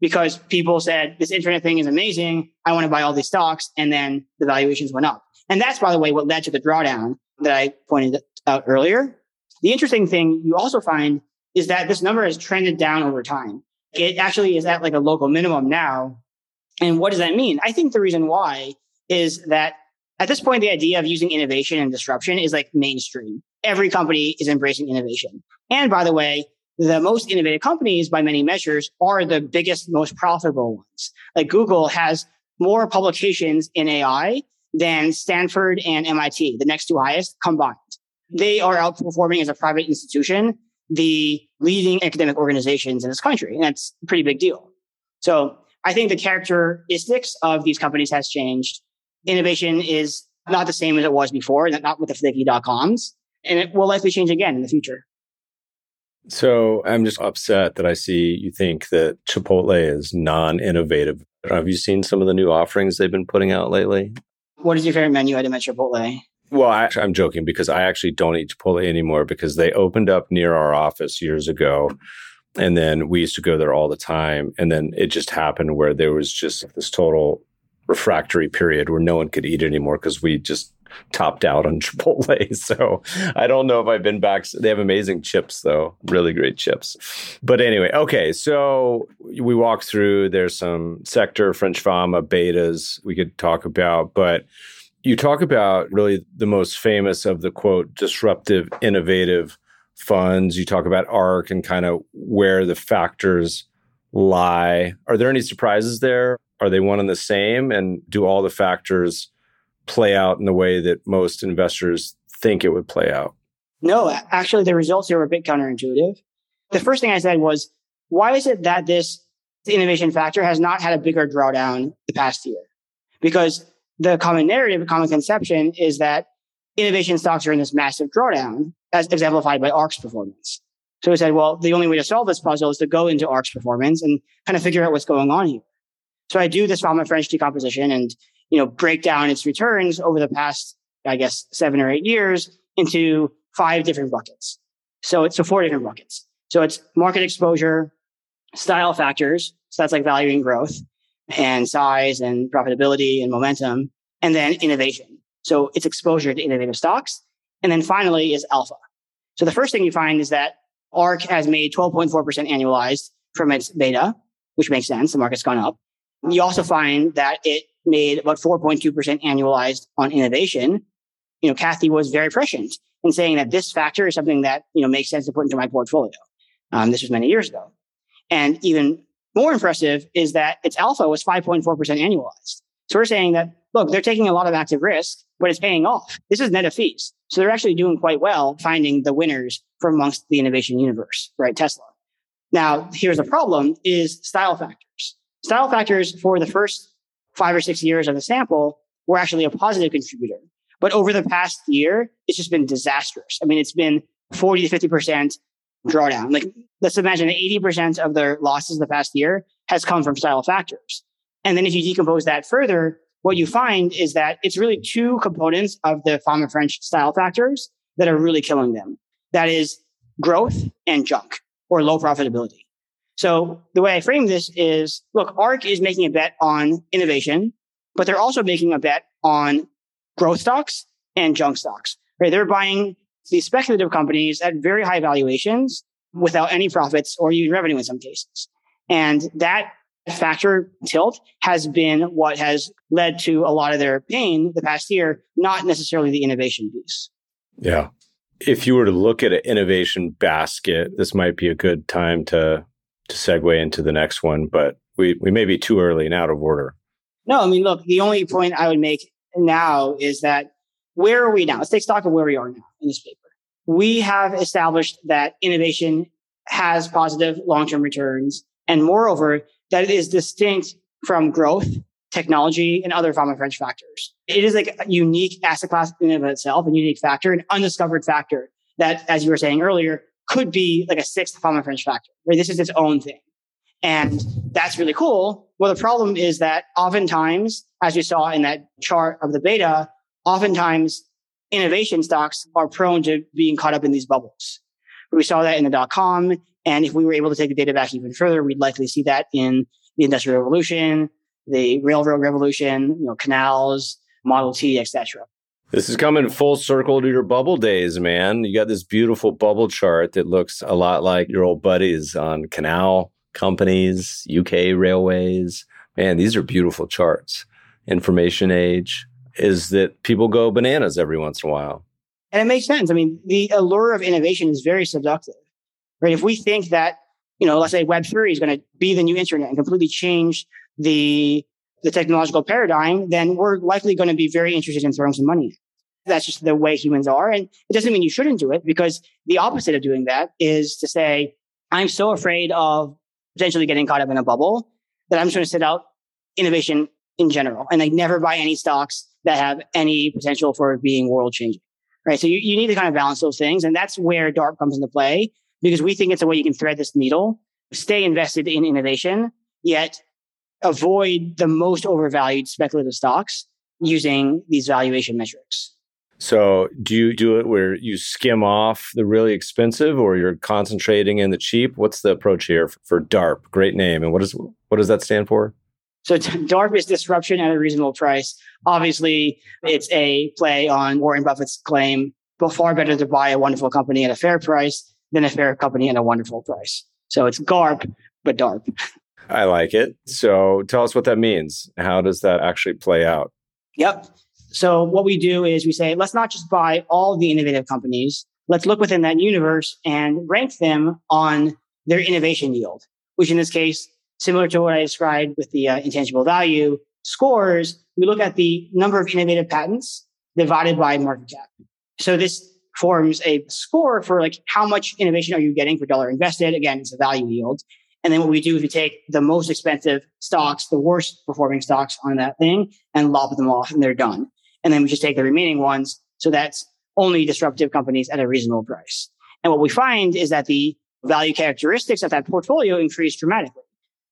Because people said, this internet thing is amazing, I want to buy all these stocks, and then the valuations went up. And that's, by the way, what led to the drawdown that I pointed out earlier. The interesting thing you also find is that this number has trended down over time. It actually is at like a local minimum now. And what does that mean? I think the reason why is that at this point, the idea of using innovation and disruption is like mainstream. Every company is embracing innovation. And by the way, the most innovative companies, by many measures, are the biggest, most profitable ones. Like Google has more publications in A I than Stanford and M I T, the next two highest combined. They are outperforming as a private institution the leading academic organizations in this country, and that's a pretty big deal. So I think the characteristics of these companies has changed. Innovation is not the same as it was before, not with the flaky dot-coms, and it will likely change again in the future. So I'm just upset that I see you think that Chipotle is non-innovative. Have you seen some of the new offerings they've been putting out lately? What is your favorite menu item at Chipotle? Well, I, I'm joking because I actually don't eat Chipotle anymore because they opened up near our office years ago. And then we used to go there all the time. And then it just happened where there was just this total refractory period where no one could eat anymore because we just topped out on Chipotle. So I don't know if I've been back. They have amazing chips, though. Really great chips. But anyway, okay. So we walk through, there's some sector, French Pharma, betas we could talk about. But you talk about really the most famous of the, quote, disruptive, innovative funds. You talk about A R C and kind of where the factors lie. Are there any surprises there? Are they one and the same? And do all the factors play out in the way that most investors think it would play out? No, actually, the results here were a bit counterintuitive. The first thing I said was, why is it that this innovation factor has not had a bigger drawdown the past year? Because the common narrative, common conception is that innovation stocks are in this massive drawdown, as exemplified by A R C's performance. So we said, well, the only way to solve this puzzle is to go into A R C's performance and kind of figure out what's going on here. So I do this from a French decomposition and, you know, break down its returns over the past, I guess, seven or eight years into five different buckets. So it's so four different buckets. So it's market exposure, style factors. So that's like value and growth and size and profitability and momentum, and then innovation. So it's exposure to innovative stocks. And then finally is alpha. So the first thing you find is that A R C has made twelve point four percent annualized from its beta, which makes sense. The market's gone up. You also find that it made about four point two percent annualized on innovation. You know, Kathy was very prescient in saying that this factor is something that, you know, makes sense to put into my portfolio. Um, this was many years ago. And even more impressive is that its alpha was five point four percent annualized. So we're saying that, look, they're taking a lot of active risk, but it's paying off. This is net of fees. So they're actually doing quite well finding the winners from amongst the innovation universe, right? Tesla. Now, here's the problem is style factors. Style factors for the first five or six years of the sample were actually a positive contributor. But over the past year, it's just been disastrous. I mean, it's been forty to fifty percent drawdown. Like, let's imagine that eighty percent of their losses the past year has come from style factors. And then if you decompose that further, what you find is that it's really two components of the Fama French style factors that are really killing them. That is growth and junk or low profitability. So the way I frame this is, look, A R C is making a bet on innovation, but they're also making a bet on growth stocks and junk stocks, right? They're buying these speculative companies at very high valuations without any profits or even revenue in some cases. And that factor tilt has been what has led to a lot of their pain the past year, not necessarily the innovation piece. Yeah. If you were to look at an innovation basket, this might be a good time to, to segue into the next one, but we, we may be too early and out of order. No, I mean, look, the only point I would make now is that where are we now? Let's take stock of where we are now in this paper. We have established that innovation has positive long-term returns, and moreover, that it is distinct from growth, technology, and other Fama French factors. It is like a unique asset class in and of itself, a unique factor, an undiscovered factor that, as you were saying earlier, could be like a sixth Fama French factor, right? This is its own thing. And that's really cool. Well, the problem is that oftentimes, as you saw in that chart of the beta, oftentimes innovation stocks are prone to being caught up in these bubbles. We saw that in the dot-com. And if we were able to take the data back even further, we'd likely see that in the Industrial Revolution, the Railroad Revolution, you know, canals, Model T, et cetera. This is coming full circle to your bubble days, man. You got this beautiful bubble chart that looks a lot like your old buddies on canal companies, U K railways. Man, these are beautiful charts. Information age is that people go bananas every once in a while. And it makes sense. I mean, the allure of innovation is very seductive, right? If we think that, you know, let's say Web three is going to be the new internet and completely change the, the technological paradigm, then we're likely going to be very interested in throwing some money. That's just the way humans are. And it doesn't mean you shouldn't do it, because the opposite of doing that is to say, I'm so afraid of potentially getting caught up in a bubble that I'm just going to sit out innovation in general and like never buy any stocks that have any potential for being world changing. Right. So you, you need to kind of balance those things. And that's where DARP comes into play, because we think it's a way you can thread this needle, stay invested in innovation, yet avoid the most overvalued speculative stocks using these valuation metrics. So do you do it where you skim off the really expensive, or you're concentrating in the cheap? What's the approach here for DARP? Great name. And what is what does that stand for? So DARP is disruption at a reasonable price. Obviously, it's a play on Warren Buffett's claim, but far better to buy a wonderful company at a fair price than a fair company at a wonderful price. So it's GARP, but DARP. I like it. So tell us what that means. How does that actually play out? Yep. So what we do is we say, let's not just buy all the innovative companies. Let's look within that universe and rank them on their innovation yield, which in this case, similar to what I described with the uh, intangible value scores, we look at the number of innovative patents divided by market cap. So this forms a score for like how much innovation are you getting for dollar invested. Again, it's a value yield. And then what we do is we take the most expensive stocks, the worst performing stocks on that thing, and lop them off and they're done. And then we just take the remaining ones. So that's only disruptive companies at a reasonable price. And what we find is that the value characteristics of that portfolio increased dramatically.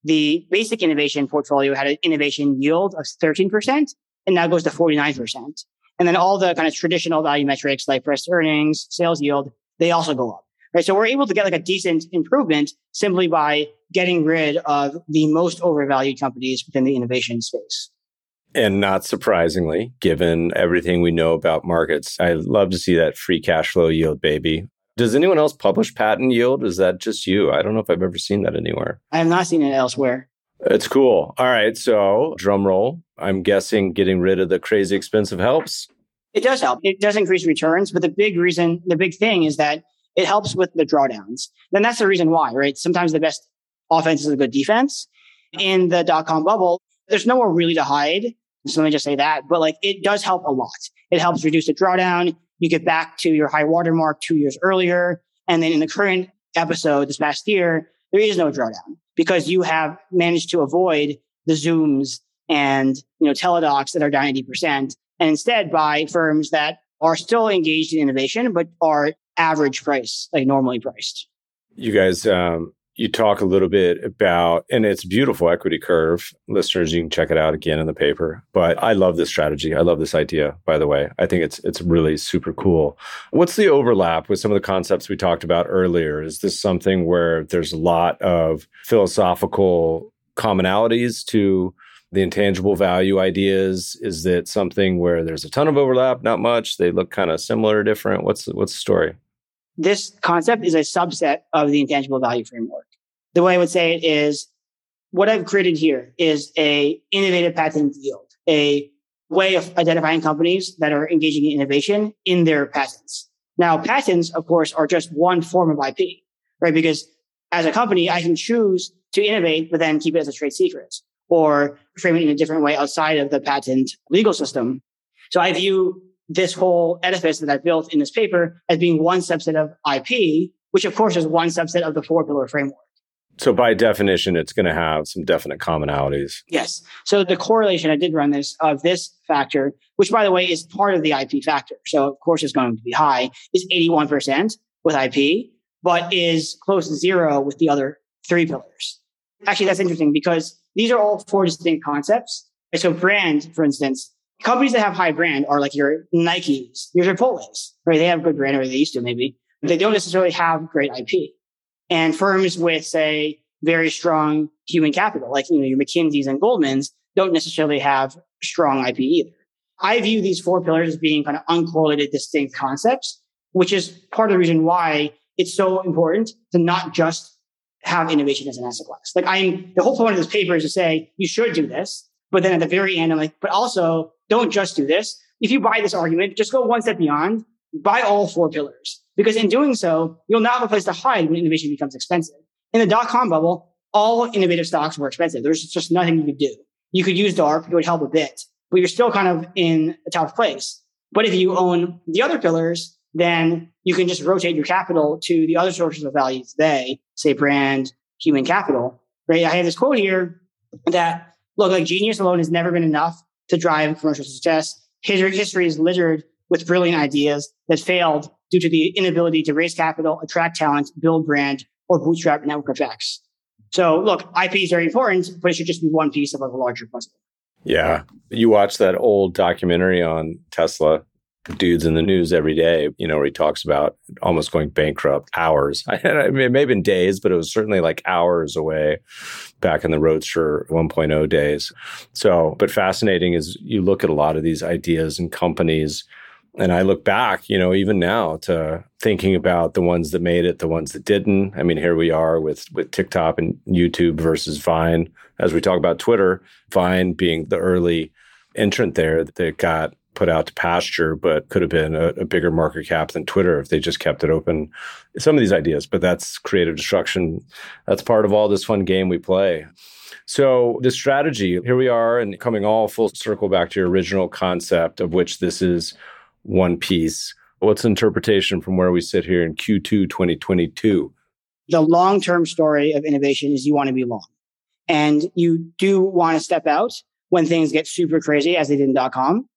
The basic innovation portfolio had an innovation yield of thirteen percent and now goes to forty-nine percent. And then all the kind of traditional value metrics like price earnings, sales yield, they also go up. Right? So we're able to get like a decent improvement simply by getting rid of the most overvalued companies within the innovation space. And not surprisingly, given everything we know about markets, I love to see that free cash flow yield, baby. Does anyone else publish patent yield? Is that just you? I don't know if I've ever seen that anywhere. I have not seen it elsewhere. It's cool. All right. So drum roll, I'm guessing getting rid of the crazy expensive helps. It does help. It does increase returns. But the big reason, the big thing is that it helps with the drawdowns. Then that's the reason why, right? Sometimes the best offense is a good defense. In the dot-com bubble, there's nowhere really to hide. So let me just say that. But like, it does help a lot. It helps reduce the drawdown. You get back to your high water mark two years earlier. And then in the current episode this past year, there is no drawdown because you have managed to avoid the Zooms and, you know, Teledocs that are down eighty percent. And instead buy firms that are still engaged in innovation, but are average price, like normally priced. You guys, um, you talk a little bit about, and it's beautiful equity curve. Listeners, you can check it out again in the paper. But I love this strategy. I love this idea, by the way. I think it's it's really super cool. What's the overlap with some of the concepts we talked about earlier? Is this something where there's a lot of philosophical commonalities to the intangible value ideas? Is that something where there's a ton of overlap? Not much. They look kind of similar, different. What's what's the story? This concept is a subset of the intangible value framework. The way I would say it is, what I've created here is a innovative patent yield, a way of identifying companies that are engaging in innovation in their patents. Now, patents, of course, are just one form of I P, right? Because as a company, I can choose to innovate, but then keep it as a trade secret or frame it in a different way outside of the patent legal system. So I view this whole edifice that I built in this paper as being one subset of I P, which of course is one subset of the four-pillar framework. So by definition, it's going to have some definite commonalities. Yes. So the correlation, I did run this, of this factor, which by the way is part of the I P factor. So of course it's going to be high, is eighty-one percent with I P, but is close to zero with the other three pillars. Actually, that's interesting because these are all four distinct concepts. So brand, for instance, companies that have high brand are like your Nikes, your Chipotles, right? They have good brand, or they used to maybe. They don't necessarily have great I P. And firms with, say, very strong human capital, like you know your McKinsey's and Goldman's, don't necessarily have strong I P either. I view these four pillars as being kind of uncorrelated, distinct concepts, which is part of the reason why it's so important to not just have innovation as an asset class. Like I'm, the whole point of this paper is to say you should do this, but then at the very end, I'm like, but also don't just do this. If you buy this argument, just go one step beyond, buy all four pillars, because in doing so, you'll not have a place to hide when innovation becomes expensive. In the dot-com bubble, all innovative stocks were expensive. There's just nothing you could do. You could use DARP, it would help a bit, but you're still kind of in a tough place. But if you own the other pillars, then you can just rotate your capital to the other sources of value today, say brand, human capital, right? I have this quote here that, look, like genius alone has never been enough to drive commercial success. History is littered with brilliant ideas that failed due to the inability to raise capital, attract talent, build brand, or bootstrap network effects. So look, I P is very important, but it should just be one piece of like a larger puzzle. Yeah. You watch that old documentary on Tesla, dude's in the news every day, you know, where he talks about almost going bankrupt hours. I mean, it may have been days, but it was certainly like hours away back in the Roadster one point oh days. So, but fascinating is you look at a lot of these ideas and companies, and I look back, you know, even now to thinking about the ones that made it, the ones that didn't. I mean, here we are with, with TikTok and YouTube versus Vine. As we talk about Twitter, Vine being the early entrant there that got put out to pasture, but could have been a, a bigger market cap than Twitter if they just kept it open. Some of these ideas, but that's creative destruction. That's part of all this fun game we play. So the strategy, here we are and coming all full circle back to your original concept, of which this is one piece What's interpretation from where we sit here in Q two twenty twenty-two? The long-term story of innovation is you want to be long. And you do want to step out when things get super crazy, as they did in dot-com.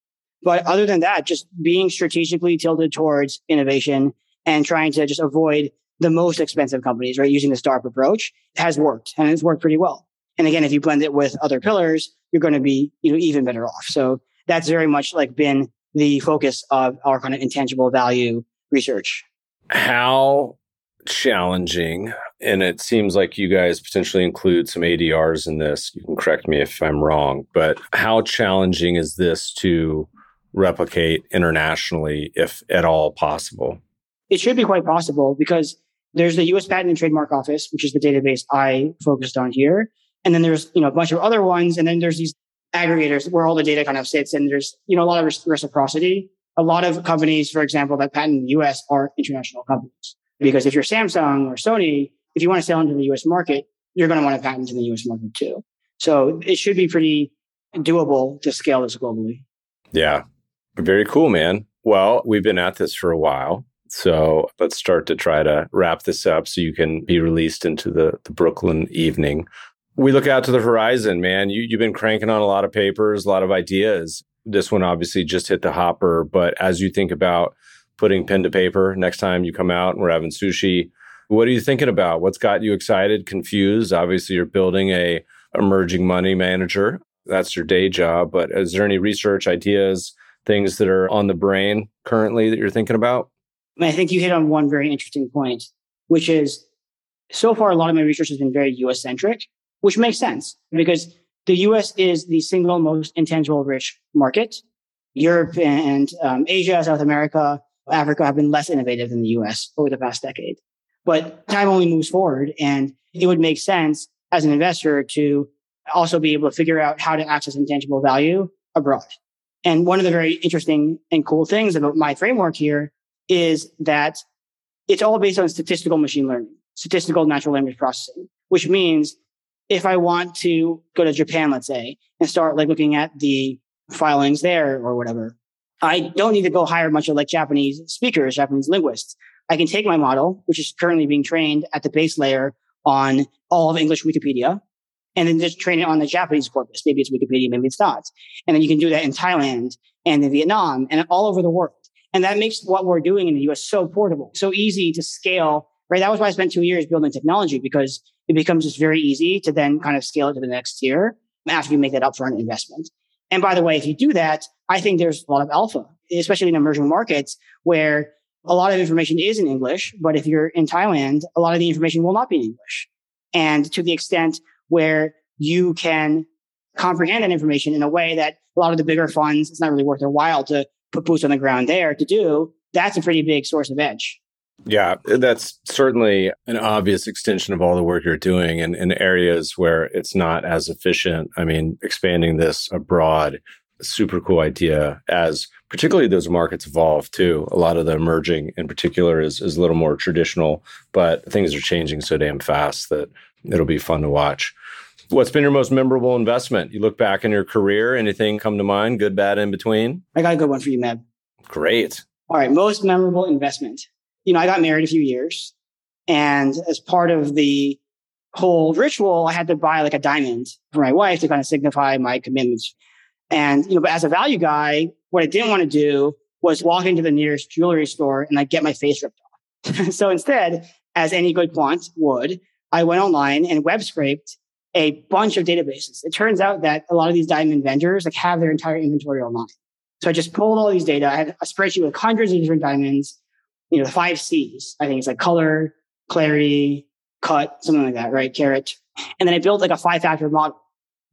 But other than that, just being strategically tilted towards innovation and trying to just avoid the most expensive companies, right? Using the startup approach has worked, and it's worked pretty well. And again, if you blend it with other pillars, you're going to be, you know, even better off. So that's very much like been the focus of our kind of intangible value research. How challenging, and it seems like you guys potentially include some A D Rs in this. You can correct me if I'm wrong, but how challenging is this to replicate internationally, if at all possible? It should be quite possible, because there's the U S Patent and Trademark Office, which is the database I focused on here. And then there's, you know, a bunch of other ones. And then there's these aggregators where all the data kind of sits. And there's, you know, a lot of reciprocity. A lot of companies, for example, that patent in the U S are international companies. Because if you're Samsung or Sony, if you want to sell into the U S market, you're going to want to patent in the U S market too. So it should be pretty doable to scale this globally. Yeah. Very cool, man. Well, we've been at this for a while. So let's start to try to wrap this up so you can be released into the, the Brooklyn evening. We look out to the horizon, man. You, you've been cranking on a lot of papers, a lot of ideas. This one obviously just hit the hopper. But as you think about putting pen to paper next time you come out and we're having sushi, what are you thinking about? What's got you excited, confused? Obviously, you're building a emerging money manager. That's your day job. But is there any research, ideas, things that are on the brain currently that you're thinking about? I mean, I think you hit on one very interesting point, which is so far, a lot of my research has been very U S-centric, which makes sense because the U S is the single most intangible rich market. Europe and um, Asia, South America, Africa have been less innovative than the U S over the past decade. But time only moves forward, and it would make sense as an investor to also be able to figure out how to access intangible value abroad. And one of the very interesting and cool things about my framework here is that it's all based on statistical machine learning, statistical natural language processing, which means if I want to go to Japan, let's say, and start like looking at the filings there or whatever, I don't need to go hire a bunch of like Japanese speakers, Japanese linguists. I can take my model, which is currently being trained at the base layer on all of English Wikipedia, and then just train it on the Japanese corpus. Maybe it's Wikipedia, maybe it's not. And then you can do that in Thailand and in Vietnam and all over the world. And that makes what we're doing in the U S so portable, so easy to scale, right? That was why I spent two years building technology, because it becomes just very easy to then kind of scale it to the next tier after you make that upfront investment. And by the way, if you do that, I think there's a lot of alpha, especially in emerging markets where a lot of information is in English. But if you're in Thailand, a lot of the information will not be in English. And to the extent where you can comprehend that information in a way that a lot of the bigger funds, it's not really worth their while to put boots on the ground there to do, that's a pretty big source of edge. Yeah, that's certainly an obvious extension of all the work you're doing in, in areas where it's not as efficient. I mean, expanding this abroad, super cool idea, as particularly those markets evolve too. A lot of the emerging in particular is, is a little more traditional, but things are changing so damn fast that it'll be fun to watch. What's been your most memorable investment? You look back in your career, anything come to mind, good, bad, in between? I got a good one for you, Meb. Great. All right, most memorable investment. You know, I got married a few years, and as part of the whole ritual, I had to buy like a diamond for my wife to kind of signify my commitment. And, you know, but as a value guy, what I didn't want to do was walk into the nearest jewelry store and like get my face ripped off. So instead, as any good quant would, I went online and web scraped a bunch of databases. It turns out that a lot of these diamond vendors like have their entire inventory online. So I just pulled all these data. I had a spreadsheet with hundreds of different diamonds, you know, the five C's. I think it's like color, clarity, cut, something like that, right? Carat. And then I built like a five-factor model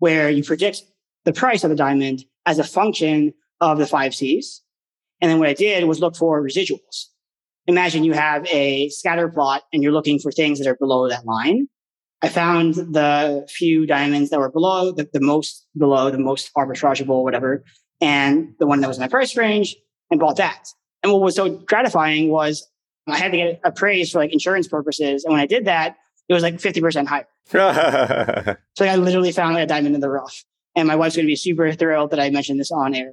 where you predict the price of the diamond as a function of the five C's. And then what I did was look for residuals. Imagine you have a scatter plot and you're looking for things that are below that line. I found the few diamonds that were below, the, the most below, the most arbitrageable, whatever, and the one that was in my price range, and bought that. And what was so gratifying was I had to get appraised for like insurance purposes. And when I did that, it was like fifty percent higher. So I literally found like a diamond in the rough. And my wife's going to be super thrilled that I mentioned this on air.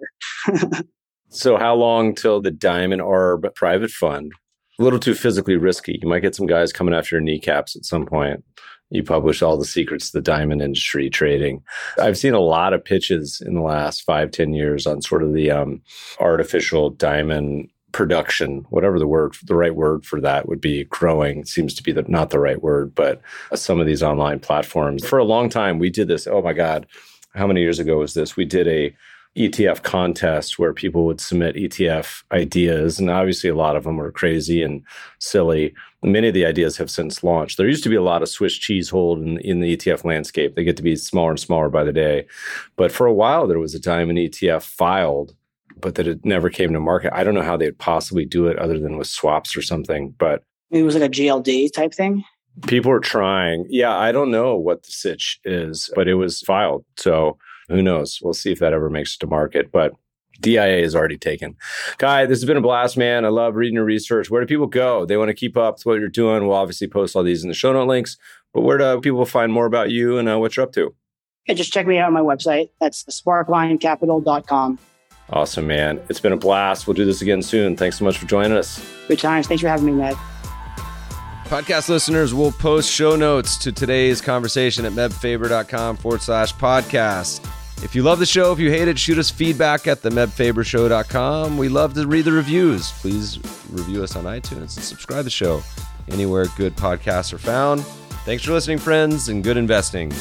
So how long till the Diamond Arb private fund? A little too physically risky. You might get some guys coming after your kneecaps at some point. You publish all the secrets of the diamond industry trading. I've seen a lot of pitches in the last five, ten years on sort of the um, artificial diamond production, whatever the word, the right word for that would be. Growing seems to be the, not the right word, but some of these online platforms. For a long time, we did this. Oh my God, how many years ago was this? We did a E T F contest where people would submit E T F ideas. And obviously, a lot of them were crazy and silly. Many of the ideas have since launched. There used to be a lot of Swiss cheese hold in, in the E T F landscape. They get to be smaller and smaller by the day. But for a while, there was a time an E T F filed, but that it never came to market. I don't know how they'd possibly do it other than with swaps or something. But it was like a G L D type thing? People are trying. Yeah, I don't know what the sitch is, but it was filed. So who knows? We'll see if that ever makes it to market. But D I A is already taken. Guy, this has been a blast, man. I love reading your research. Where do people go? They want to keep up with what you're doing. We'll obviously post all these in the show note links. But where do people find more about you and uh, what you're up to? Yeah, just check me out on my website. That's spark lion capital dot com. Awesome, man. It's been a blast. We'll do this again soon. Thanks so much for joining us. Good times. Thanks for having me, Matt. Podcast listeners will post show notes to today's conversation at mebfaber.com forward slash podcast. If you love the show, if you hate it, shoot us feedback at the meb faber show dot com. We love to read the reviews. Please review us on iTunes and subscribe to the show anywhere good podcasts are found. Thanks for listening, friends, and good investing.